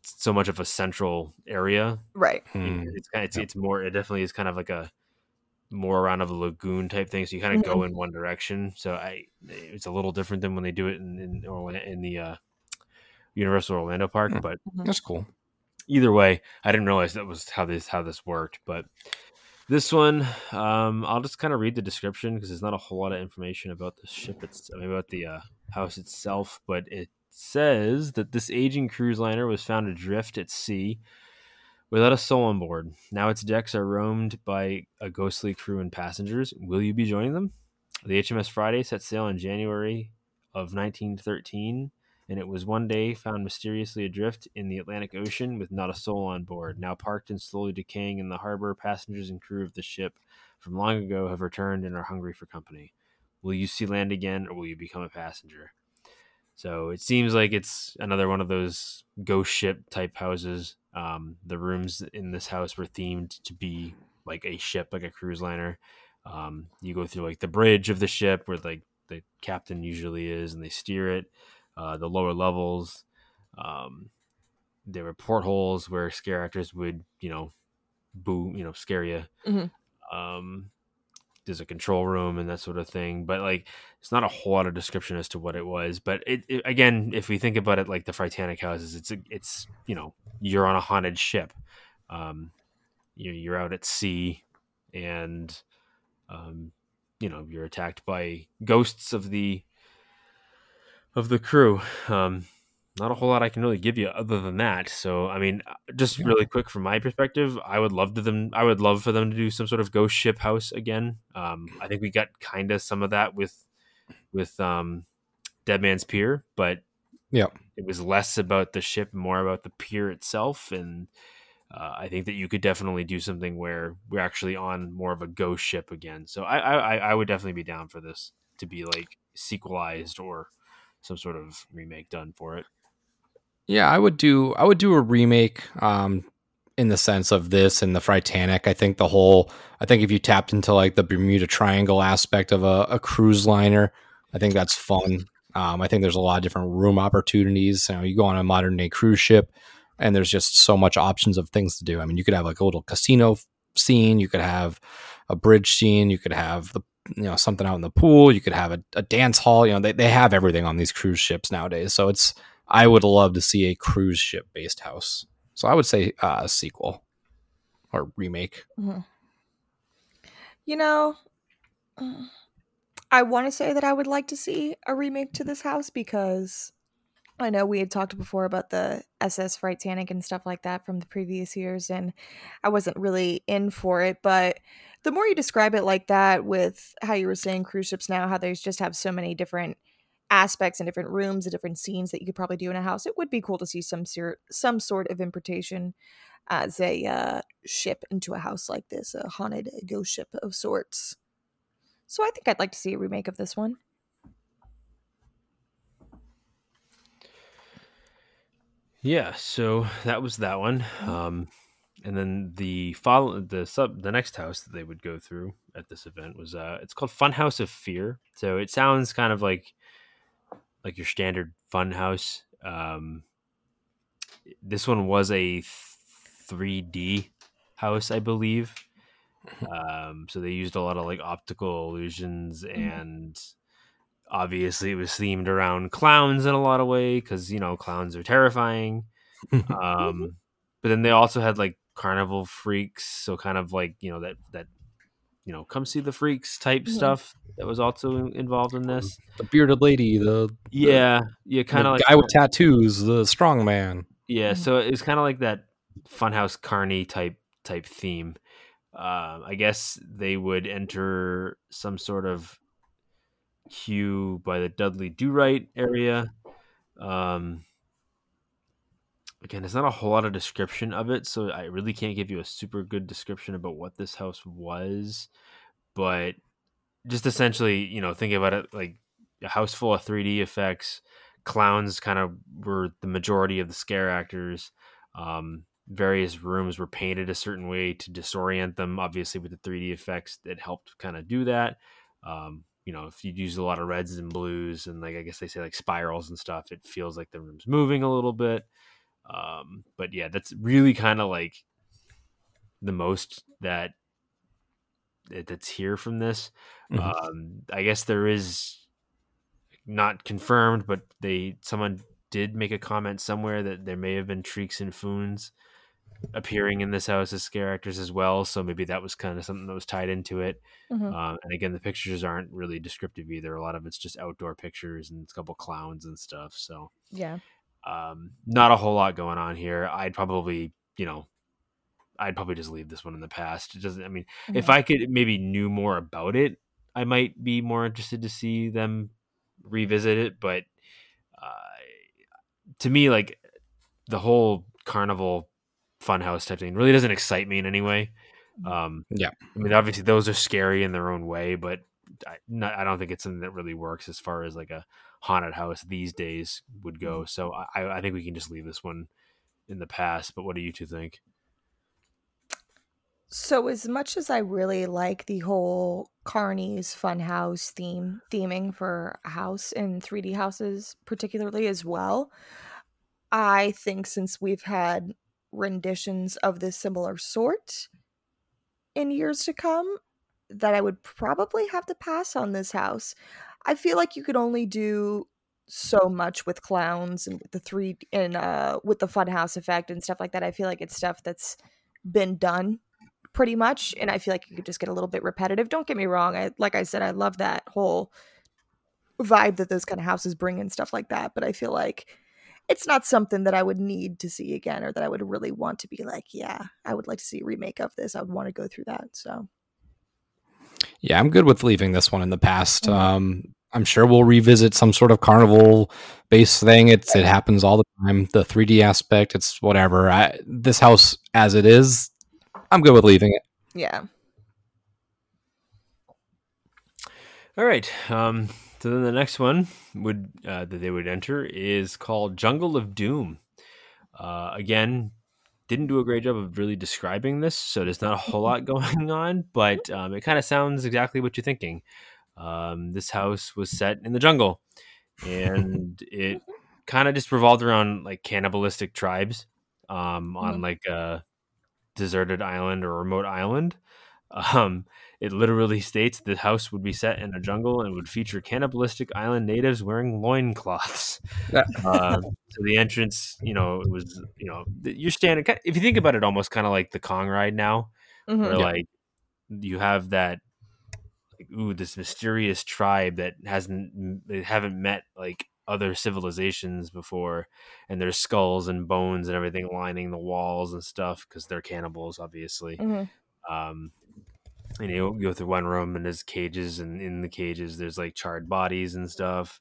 so much of a central area. Right. It's more, it definitely is kind of like a more around of a lagoon type thing. So you kind of mm-hmm. go in one direction. So it's a little different than when they do it in the Universal Orlando Park, mm-hmm. but that's cool. Either way, I didn't realize that was how this worked. But this one, I'll just kind of read the description, because there's not a whole lot of information about the ship house itself. But it says that this aging cruise liner was found adrift at sea without a soul on board. Now its decks are roamed by a ghostly crew and passengers. Will you be joining them? The HMS Friday set sail in January of 1913. And it was one day found mysteriously adrift in the Atlantic Ocean with not a soul on board. Now parked and slowly decaying in the harbor, passengers and crew of the ship from long ago have returned and are hungry for company. Will you see land again, or will you become a passenger? So it seems like it's another one of those ghost ship type houses. The rooms in this house were themed to be like a ship, like a cruise liner. You go through like the bridge of the ship where like the captain usually is, and they steer it. The lower levels, there were portholes where scare actors would, scare you. Mm-hmm. There's a control room and that sort of thing, but like, it's not a whole lot of description as to what it was. But it again, if we think about it, like the Freytanic houses, it's you're on a haunted ship, you're out at sea, and you're attacked by ghosts of the crew. Not a whole lot I can really give you other than that. So, I mean, just really quick from my perspective, I would love for them to do some sort of ghost ship house again. I think we got kind of some of that with Dead Man's Pier, but yeah, it was less about the ship, more about the pier itself. And I think that you could definitely do something where we're actually on more of a ghost ship again. So I would definitely be down for this to be like sequelized or some sort of remake done for it. Yeah, I would do a remake in the sense of this and the Freytanic. I think if you tapped into like the Bermuda Triangle aspect of a cruise liner, I think that's fun. I think there's a lot of different room opportunities. You go on a modern day cruise ship and there's just so much options of things to do. I mean, you could have like a little casino scene, you could have a bridge scene, you could have the something out in the pool, you could have a dance hall, they have everything on these cruise ships nowadays. So I would love to see a cruise ship based house. So I would say a sequel or remake. Mm-hmm. I want to say that I would like to see a remake to this house, because I know we had talked before about the SS Freytanic and stuff like that from the previous years, and I wasn't really in for it. But the more you describe it like that, with how you were saying cruise ships now, how they just have so many different aspects and different rooms and different scenes that you could probably do in a house, it would be cool to see some sort of importation as a ship into a house like this, a haunted ghost ship of sorts. So I think I'd like to see a remake of this one. Yeah, so that was that one, and then the next house that they would go through at this event was it's called Funhouse of Fear. So it sounds kind of like your standard funhouse. This one was a 3D house, I believe. So they used a lot of like optical illusions, and obviously it was themed around clowns in a lot of way, because clowns are terrifying. But then they also had like carnival freaks, so kind of like that you know, come see the freaks type stuff that was also involved in this. The bearded lady, kind of like guy with tattoos, the strong man. Yeah, so it's kind of like that Funhouse Carney type theme. I guess they would enter some sort of queue by the Dudley Do-Right area. Again, there's not a whole lot of description of it, so I really can't give you a super good description about what this house was. But just essentially, you know, think about it like a house full of 3D effects. Clowns kind of were the majority of the scare actors. Various rooms were painted a certain way to disorient them. Obviously, with the 3D effects, it helped kind of do that. You know, if you use a lot of reds and blues and like I guess they say like spirals and stuff, it feels like the room's moving a little bit. But yeah, that's really kind of like the most that's here from this. I guess there is not confirmed, but someone did make a comment somewhere that there may have been Treeks and Foons appearing in this house as scare actors as well. So maybe that was kind of something that was tied into it. And again, the pictures aren't really descriptive either. A lot of it's just outdoor pictures and a couple clowns and stuff. So yeah. Not a whole lot going on here. I'd probably just leave this one in the past. It doesn't, I mean, if I could maybe knew more about it, I might be more interested to see them revisit it. But, to me, like the whole carnival funhouse type thing really doesn't excite me in any way. I mean, obviously those are scary in their own way, but I don't think it's something that really works as far as like a haunted house these days would go. So I think we can just leave this one in the past, but what do you two think? So as much as I really like the whole Carney's Funhouse theming for a house and 3D houses particularly as well, I think since we've had renditions of this similar sort in years to come, that I would probably have to pass on this house. I feel like you could only do so much with clowns and with the funhouse effect and stuff like that. I feel like it's stuff that's been done pretty much, and I feel like you could just get a little bit repetitive. Don't get me wrong. Like I said, I love that whole vibe that those kind of houses bring and stuff like that, but I feel like it's not something that I would need to see again or that I would really want to be like, yeah, I would like to see a remake of this. I would want to go through that, so... Yeah, I'm good with leaving this one in the past. I'm sure we'll revisit some sort of carnival-based thing. It happens all the time. The 3D aspect, it's whatever. This house, as it is, I'm good with leaving it. Yeah. All right. So then the next one that they would enter is called Jungle of Doom. Again, didn't do a great job of really describing this, so there's not a whole lot going on, but it kind of sounds exactly what you're thinking. This house was set in the jungle, and it kind of just revolved around like cannibalistic tribes on like a deserted island or remote island. It literally states the house would be set in a jungle and would feature cannibalistic island natives wearing loincloths. So the entrance, you know, it was, you know, your standard. If you think about it, almost kind of like the Kong ride now, where like you have that, like, ooh, this mysterious tribe that haven't met like other civilizations before, and there's skulls and bones and everything lining the walls and stuff because they're cannibals, obviously. And you go through one room and there's cages, and in the cages there's like charred bodies and stuff.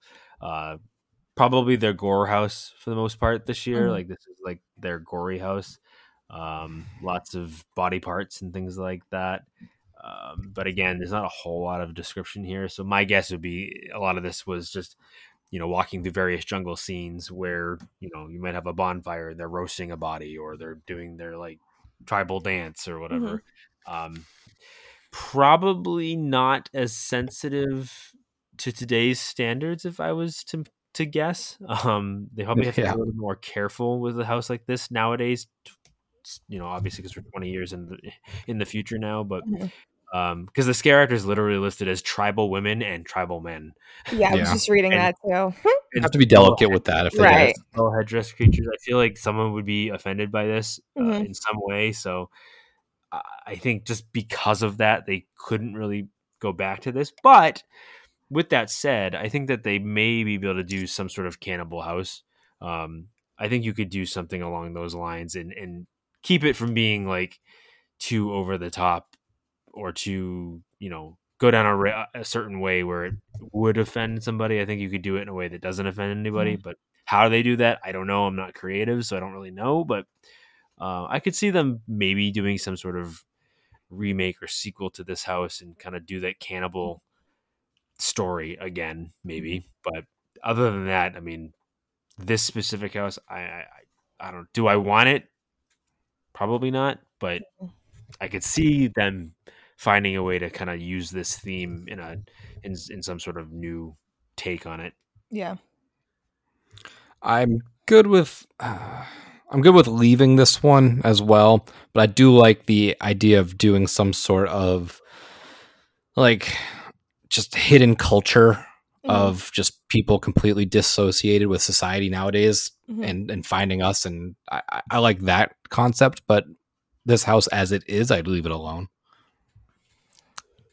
Probably their gore house for the most part this year. Like this is like their gory house. Lots of body parts and things like that. But again, there's not a whole lot of description here. So my guess would be a lot of this was just, you know, walking through various jungle scenes where, you know, you might have a bonfire and they're roasting a body or they're doing their like tribal dance or whatever. Probably not as sensitive to today's standards, if I was to guess. They probably have to be a little more careful with a house like this nowadays, you know, obviously because we're 20 years in the future now, but because the scare actor is literally listed as tribal women and tribal men. I was just reading that too. You have to be delicate with that. If they right. All headdress creatures, I feel like someone would be offended by this in some way. So I think just because of that, they couldn't really go back to this. But with that said, I think that they may be able to do some sort of Cannibal House. I think you could do something along those lines and keep it from being like too over the top or too, you know, go down a certain way where it would offend somebody. I think you could do it in a way that doesn't offend anybody, but how they do that, I don't know. I'm not creative, so I don't really know, but I could see them maybe doing some sort of remake or sequel to this house and kind of do that cannibal story again, maybe. But other than that, I mean, this specific house, I don't, do I want it? Probably not, but I could see them finding a way to kind of use this theme in some sort of new take on it. Yeah. I'm good with leaving this one as well, but I do like the idea of doing some sort of like just hidden culture of just people completely dissociated with society nowadays and finding us. And I like that concept, but this house as it is, I'd leave it alone.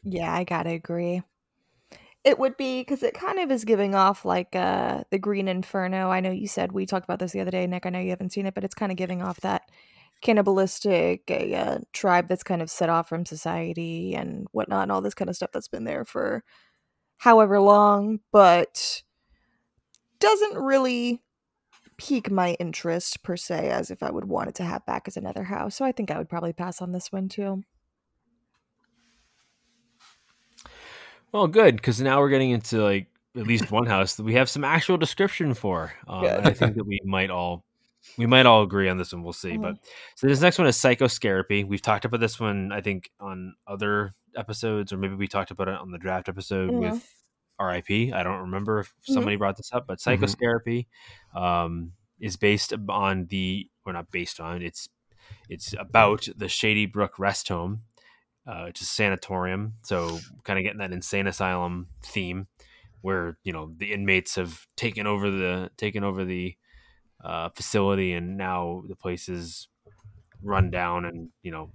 Yeah, I gotta agree. It would be, because it kind of is giving off like the Green Inferno. I know you said, we talked about this the other day, Nick. I know you haven't seen it, but it's kind of giving off that cannibalistic tribe that's kind of set off from society and whatnot, and all this kind of stuff that's been there for however long, but doesn't really pique my interest per se, as if I would want it to have back as another house. So I think I would probably pass on this one too. Well, good, because now we're getting into like at least one house that we have some actual description for. And I think that we might all agree on this one. We'll see. But so this next one is Psychoscarapy. We've talked about this one, I think, on other episodes, or maybe we talked about it on the draft episode with RIP. I don't remember if somebody brought this up, but Psychoscarapy is based on the, or not based on, it's about the Shady Brook Rest Home. It's a sanatorium, so kind of getting that insane asylum theme, where you know the inmates have taken over the facility, and now the place is run down and you know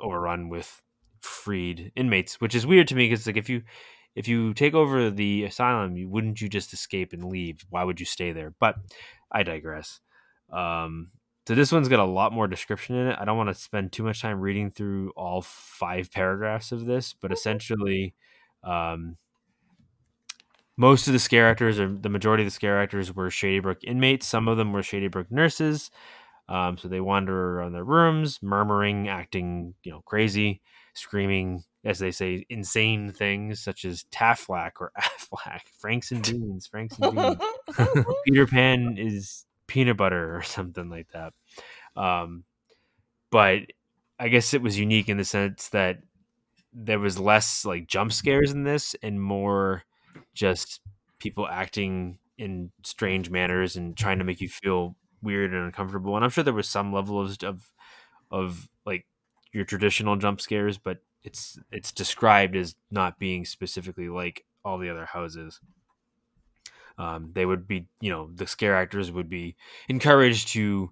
overrun with freed inmates, which is weird to me because like if you take over the asylum, wouldn't you just escape and leave? Why would you stay there? But I digress. So this one's got a lot more description in it. I don't want to spend too much time reading through all 5 paragraphs of this, but essentially most of the scare actors, or the majority of the scare actors, were Shady Brook inmates. Some of them were Shady Brook nurses. So they wander around their rooms, murmuring, acting, you know, crazy, screaming, as they say, insane things such as Taflac or Aflac, Franks and Beans. Peter Pan is peanut butter or something like that. But I guess it was unique in the sense that there was less like jump scares in this and more just people acting in strange manners and trying to make you feel weird and uncomfortable. And I'm sure there was some level of like your traditional jump scares, but it's described as not being specifically like all the other houses. They would be, you know, the scare actors would be encouraged to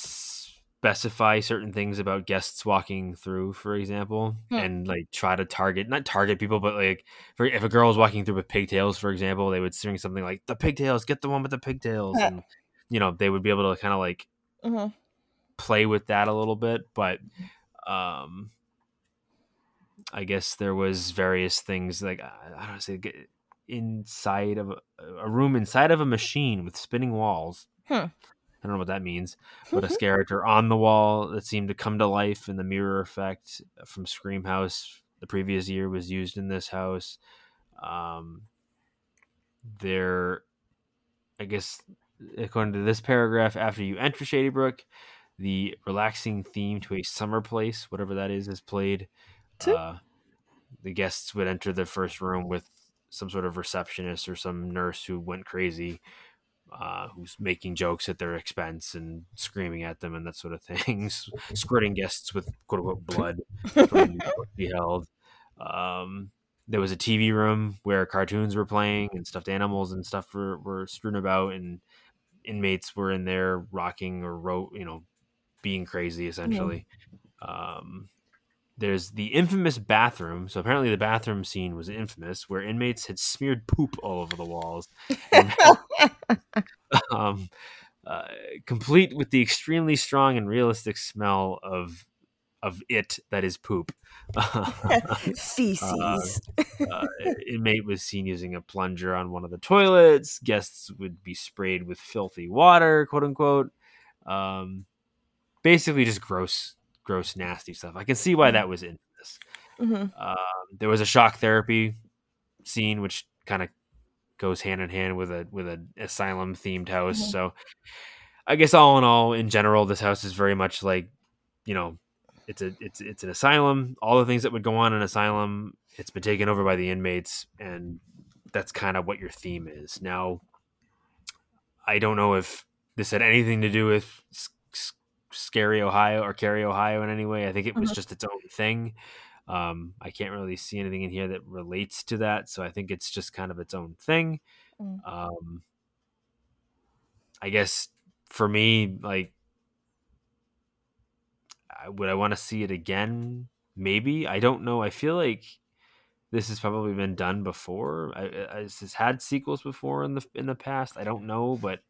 specify certain things about guests walking through, for example, and like try to not target people, but like if a girl was walking through with pigtails, for example, they would sing something like the pigtails, get the one with the pigtails. Yeah. And, you know, they would be able to kind of like play with that a little bit. But I guess there was various things like, I don't know, inside of a room inside of a machine with spinning walls. I don't know what that means, but a character on the wall that seemed to come to life, and the mirror effect from Scream House the previous year was used in this house. There, I guess, according to this paragraph, after you enter Shady Brook, the relaxing theme to a summer place, whatever that is played. The guests would enter the first room with some sort of receptionist or some nurse who went crazy, who's making jokes at their expense and screaming at them and that sort of thing, squirting guests with quote unquote blood. Beheld. There was a TV room where cartoons were playing and stuffed animals and stuff were strewn about, and inmates were in there rocking or being crazy, essentially. Yeah. There's the infamous bathroom. So apparently the bathroom scene was infamous, where inmates had smeared poop all over the walls. And, complete with the extremely strong and realistic smell of it that is poop. Feces. Inmate was seen using a plunger on one of the toilets. Guests would be sprayed with filthy water, quote unquote. Basically just gross, nasty stuff. I can see why that was in this. Mm-hmm. There was a shock therapy scene, which kind of goes hand in hand with an asylum themed house. Mm-hmm. So I guess all in all, in general, this house is very much like, you know, it's an asylum. All the things that would go on in an asylum, it's been taken over by the inmates, and that's kind of what your theme is. Now, I don't know if this had anything to do with Scary Ohio or Cary, Ohio in any way. I think it was just its own thing. I can't really see anything in here that relates to that, so I think it's just kind of its own thing. I guess for me, like, would I want to see it again? Maybe. I don't know. I feel like this has probably been done before. This has had sequels before in the past. I don't know, but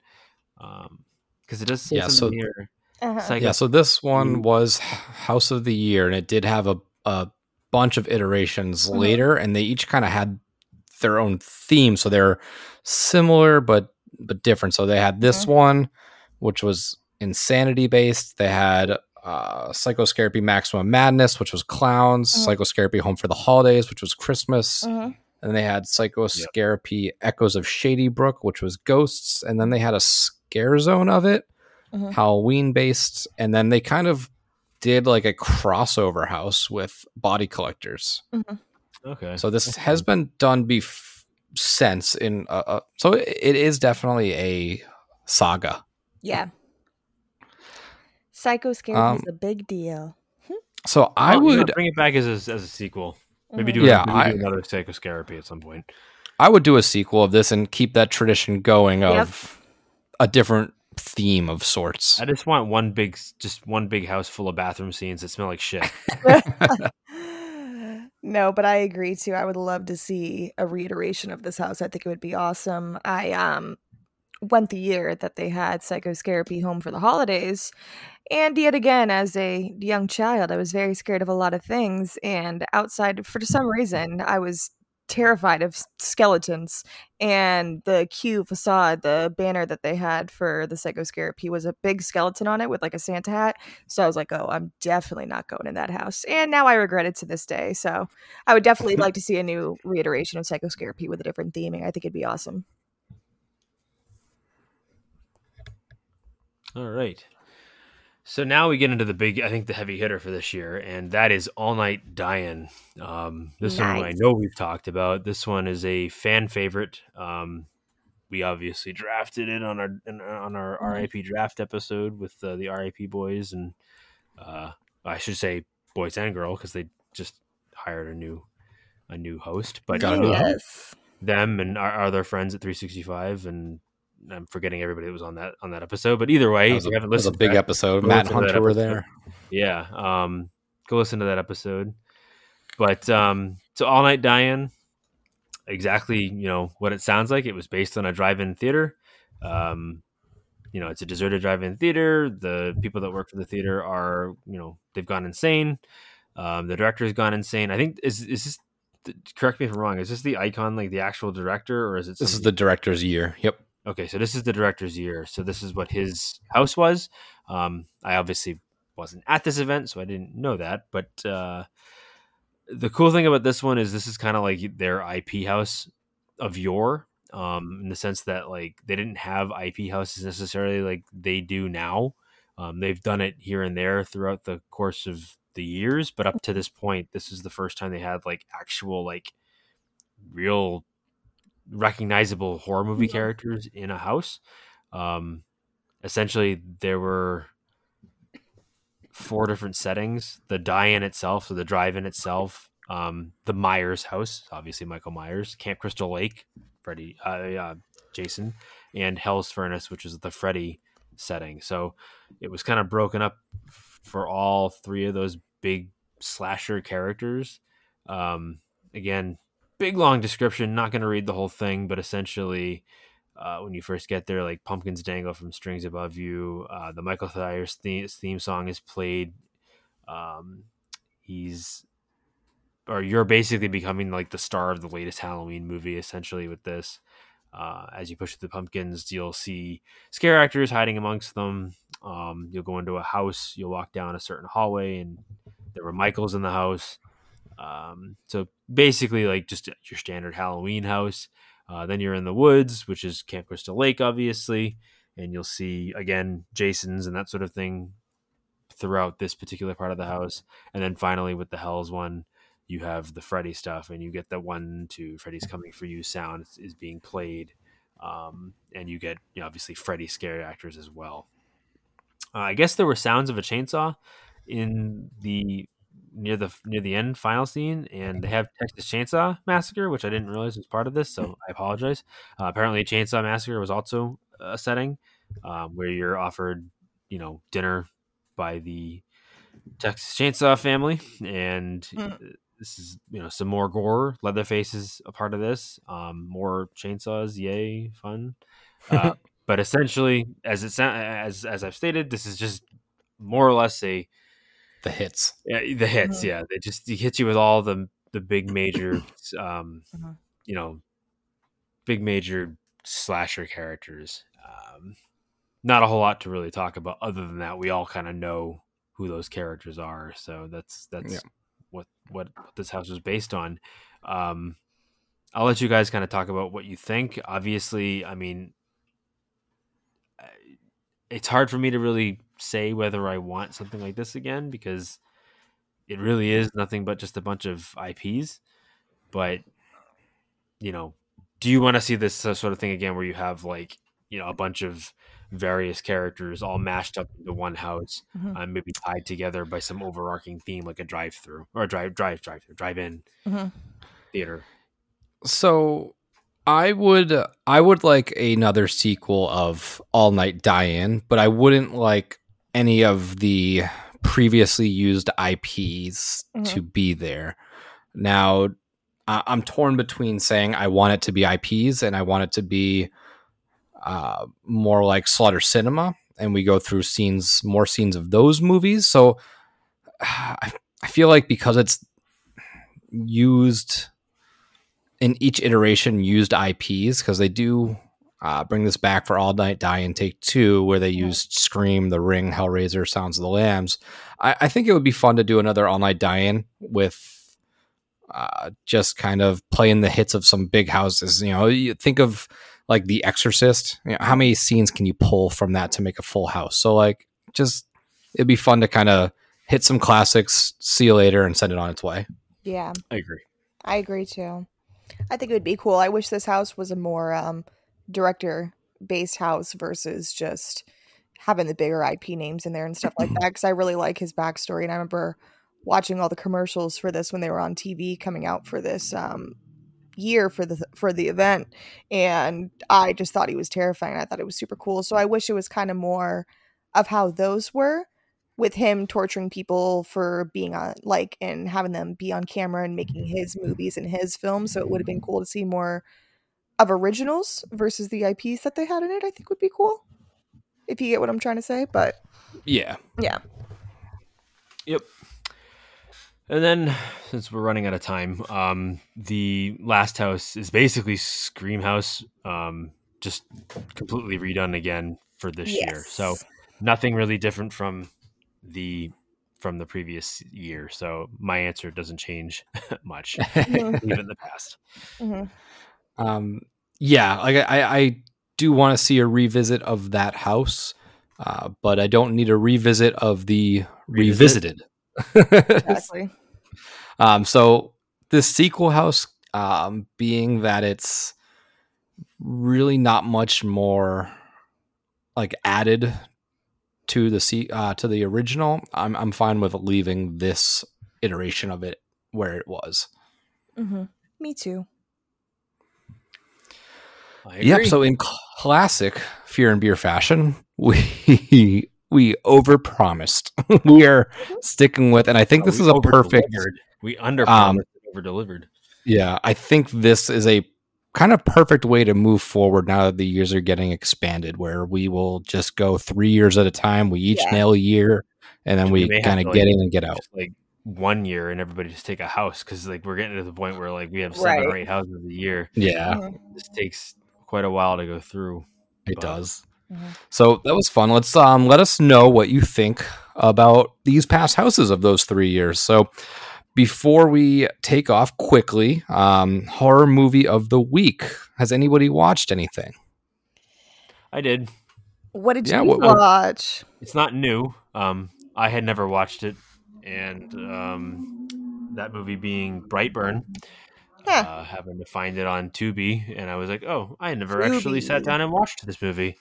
because it does say something here. So this one was House of the Year, and it did have a bunch of iterations later, and they each kind of had their own theme, so they're similar but different. So they had this one, which was insanity based. They had Psychoscary Maximum Madness, which was clowns. Psychoscary Home for the Holidays, which was Christmas. And they had Psychoscary Echoes of Shady Brook, which was ghosts. And then they had a Scare Zone of it, Halloween based. And then they kind of did like a crossover house with Body Collectors. Okay. So this has been done since in so it is definitely a saga. Yeah. Psychoscary is a big deal. So I would bring it back as a sequel. Maybe do another Psychoscary at some point. I would do a sequel of this and keep that tradition going of a different theme of sorts. I just want one big house full of bathroom scenes that smell like shit. No, but I agree too. I would love to see a reiteration of this house. I think it would be awesome. I went the year that they had Psychoscary Home for the Holidays, and yet again, as a young child, I was very scared of a lot of things, and outside, for some reason, I was terrified of skeletons. And the Q facade, the banner that they had for the Psychoscary, was a big skeleton on it with like a Santa hat. So I was like, oh, I'm definitely not going in that house. And now I regret it to this day. So I would definitely like to see a new reiteration of Psychoscary with a different theming. I think it'd be awesome. All right. So now we get into the big, I think the heavy hitter for this year, and that is All Night Dyin'. This one I know we've talked about. This one is a fan favorite. We obviously drafted it on our RIP draft episode with the RIP boys, and I should say boys and girl, because they just hired a new host, but them and our other friends at 365, and I'm forgetting everybody that was on that episode, but either way, if you haven't listened, it was a big episode. Matt and Hunter were there. Yeah. Go listen to that episode. But so All Night Dyin', exactly, you know, what it sounds like. It was based on a drive-in theater. You know, it's a deserted drive-in theater. The people that work for the theater are, you know, they've gone insane. The director has gone insane. I think is this, correct me if I'm wrong, is this the icon, like the actual director, or is it? This is the director's year. Yep. Okay, so this is the director's year. So this is what his house was. I obviously wasn't at this event, so I didn't know that. But the cool thing about this one is this is kind of like their IP house of yore, in the sense that like they didn't have IP houses necessarily like they do now. They've done it here and there throughout the course of the years, but up to this point, this is the first time they had like actual like real recognizable horror movie characters in a house. Essentially, there were 4 different settings: the Dyin' itself, so the drive-in itself, the Myers house, obviously Michael Myers, Camp Crystal Lake, Freddy, Jason, and Hell's Furnace, which is the Freddy setting. So it was kind of broken up for all three of those big slasher characters. Again, big long description, not going to read the whole thing, but essentially when you first get there, like, pumpkins dangle from strings above you. The Michael Myers theme song is played. You're basically becoming like the star of the latest Halloween movie, essentially, with this. As you push through the pumpkins, you'll see scare actors hiding amongst them. You'll go into a house, you'll walk down a certain hallway, and there were Michaels in the house. So basically, like, just your standard Halloween house. Then you're in the woods, which is Camp Crystal Lake, obviously, and you'll see, again, Jasons and that sort of thing throughout this particular part of the house. And then finally, with the Hells one, you have the Freddy stuff, and you get the 1, 2 Freddy's coming for you sound is being played. And you get, you know, obviously Freddy scare actors as well. I guess there were sounds of a chainsaw in the near the end final scene, and they have Texas Chainsaw Massacre, which I didn't realize was part of this, so I apologize. Apparently Chainsaw Massacre was also a setting where you're offered, you know, dinner by the Texas Chainsaw family, and this is, you know, some more gore. Leatherface is a part of this. More chainsaws, yay, fun. But essentially, as I've stated, this is just more or less the hits. The hits, yeah. They just hit you with all the big major, you know, big major slasher characters. Not a whole lot to really talk about other than that. We all kind of know who those characters are, so that's what this house was based on. I'll let you guys kind of talk about what you think. Obviously, I mean, it's hard for me to really say whether I want something like this again, because it really is nothing but just a bunch of IPs. But, you know, do you want to see this sort of thing again, where you have, like, you know, a bunch of various characters all mashed up into one house, maybe tied together by some overarching theme, like a drive-through or a drive-in theater? So I would like another sequel of All Night Die-In, but I wouldn't like any of the previously used IPs to be there. Now, I'm torn between saying I want it to be IPs and I want it to be more like Slaughter Cinema, and we go through more scenes of those movies. So I feel like, because it's used in each iteration, used IPs, because they do bring this back for All Night Die and Take 2, where they used Scream, The Ring, Hellraiser, Sounds of the Lambs. I think it would be fun to do another All Night Die In with just kind of playing the hits of some big houses. You know, you think of, like, The Exorcist. You know, how many scenes can you pull from that to make a full house? So, like, just, it'd be fun to kind of hit some classics, see you later, and send it on its way. Yeah, I agree too. I think it would be cool. I wish this house was a more director based house versus just having the bigger IP names in there and stuff like that, because I really like his backstory, and I remember watching all the commercials for this when they were on TV coming out for this year for the event, and I just thought he was terrifying. I thought it was super cool. So I wish it was kind of more of how those were, with him torturing people for being on, like, and having them be on camera and making his movies and his films. So it would have been cool to see more of originals versus the IPs that they had in it. I think would be cool, if you get what I'm trying to say. But yeah, yep. And then, since we're running out of time, the last house is basically Scream House, just completely redone again for this year. So nothing really different from the previous year. So my answer doesn't change much, even the past. Yeah, like I do want to see a revisit of that house, but I don't need a revisit of the revisited. Exactly. So this sequel house, being that it's really not much more, like, added to the original, I'm fine with leaving this iteration of it where it was. Me too. Yep. So in classic Fear and Beer fashion, we overpromised. We are sticking with, and I think this is a perfect. We underpromised, overdelivered. Yeah, I think this is a kind of perfect way to move forward now that the years are getting expanded, where we will just go 3 years at a time. We each nail a year, and then we kind of get in and get out. Like 1 year, and everybody just take a house, because like we're getting to the point where like we have 7 or 8 houses a year. Yeah, this takes quite a while to go through. It does. So that was fun. Let's let us know what you think about these past houses of those 3 years. So before we take off quickly, horror movie of the week. Has anybody watched anything? I did. What did you watch? It's not new. I had never watched it, and that movie being Brightburn. Having to find it on Tubi, and I was like, oh, I never actually sat down and watched this movie.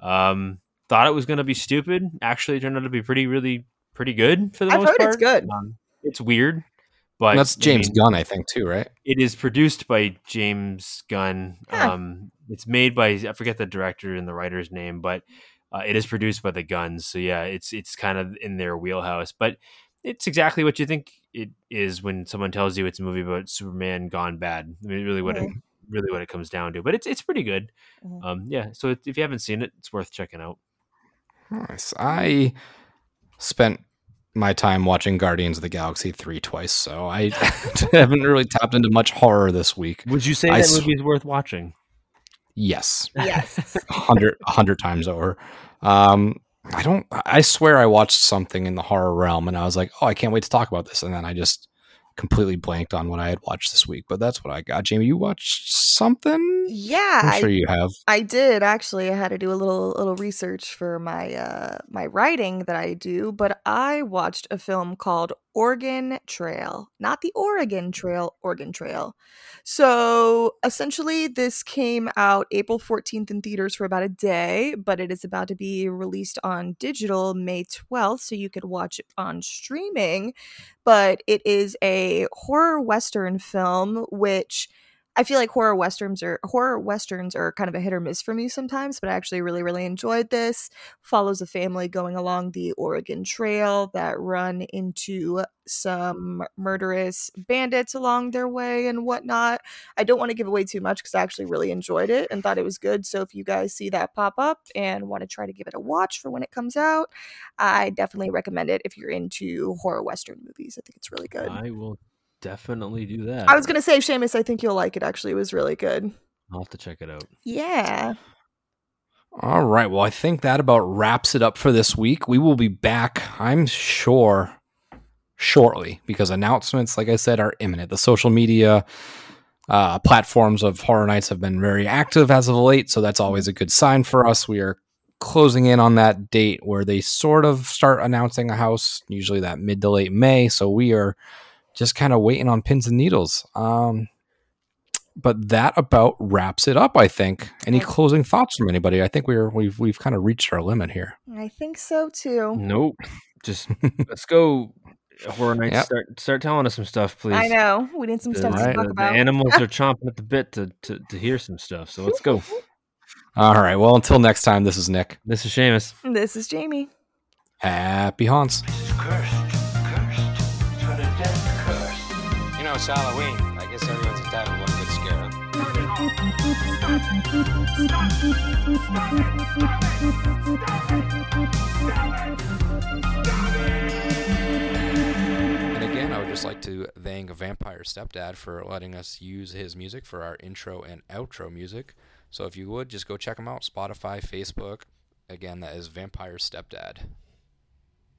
Thought it was going to be stupid. Actually, it turned out to be pretty good for the most part. I've heard it's good. It's weird, but that's James Gunn, I think, too, right? It is produced by James Gunn. It's made by, I forget the director and the writer's name, but it is produced by the Gunns. So yeah, it's kind of in their wheelhouse, but it's exactly what you think it is when someone tells you it's a movie about Superman gone bad. I mean, really what it comes down to, but it's pretty good. So if you haven't seen it, it's worth checking out. Nice. I spent my time watching Guardians of the Galaxy 3 twice, so I haven't really tapped into much horror this week. Would you say that movie is worth watching? Yes. Yes. 100 times over. I swear I watched something in the horror realm and I was like, oh, I can't wait to talk about this. And then I just completely blanked on what I had watched this week, but that's what I got. Jamie, you watched something? Yeah. I'm sure you have. I did, actually. I had to do a little research for my my writing that I do, but I watched a film called Oregon Trail. Not the Oregon Trail, Oregon Trail. So essentially this came out April 14th in theaters for about a day, but it is about to be released on digital May 12th, so you could watch it on streaming. But it is a horror Western film, which I feel like horror Westerns are kind of a hit or miss for me sometimes, but I actually really, really enjoyed this. Follows a family going along the Oregon Trail that run into some murderous bandits along their way and whatnot. I don't want to give away too much because I actually really enjoyed it and thought it was good. So if you guys see that pop up and want to try to give it a watch for when it comes out, I definitely recommend it if you're into horror Western movies. I think it's really good. I will definitely do that. I was gonna say, Seamus, I think you'll like it. Actually, it was really good. I'll have to check it out. Yeah. All right. Well, I think that about wraps it up for this week. We will be back, I'm sure, shortly, because announcements, like I said, are imminent. The social media platforms of Horror Nights have been very active as of late, so that's always a good sign for us. We are closing in on that date where they sort of start announcing a house, usually that mid to late May. So we are just kind of waiting on pins and needles. But that about wraps it up, I think. Any closing thoughts from anybody? I think we've kind of reached our limit here. I think so too. Nope. Just let's go. Horror Nights, start telling us some stuff, please. I know. We need some stuff to talk about. The animals are chomping at the bit to hear some stuff. So let's go. All right. Well, until next time, this is Nick. This is Seamus. This is Jamie. Happy haunts. This is cursed. It's got a death. It's Halloween. I guess everyone's entitled to one good scare. And again, I would just like to thank Vampire Stepdad for letting us use his music for our intro and outro music. So if you would, just go check him out. Spotify, Facebook. Again, that is Vampire Stepdad.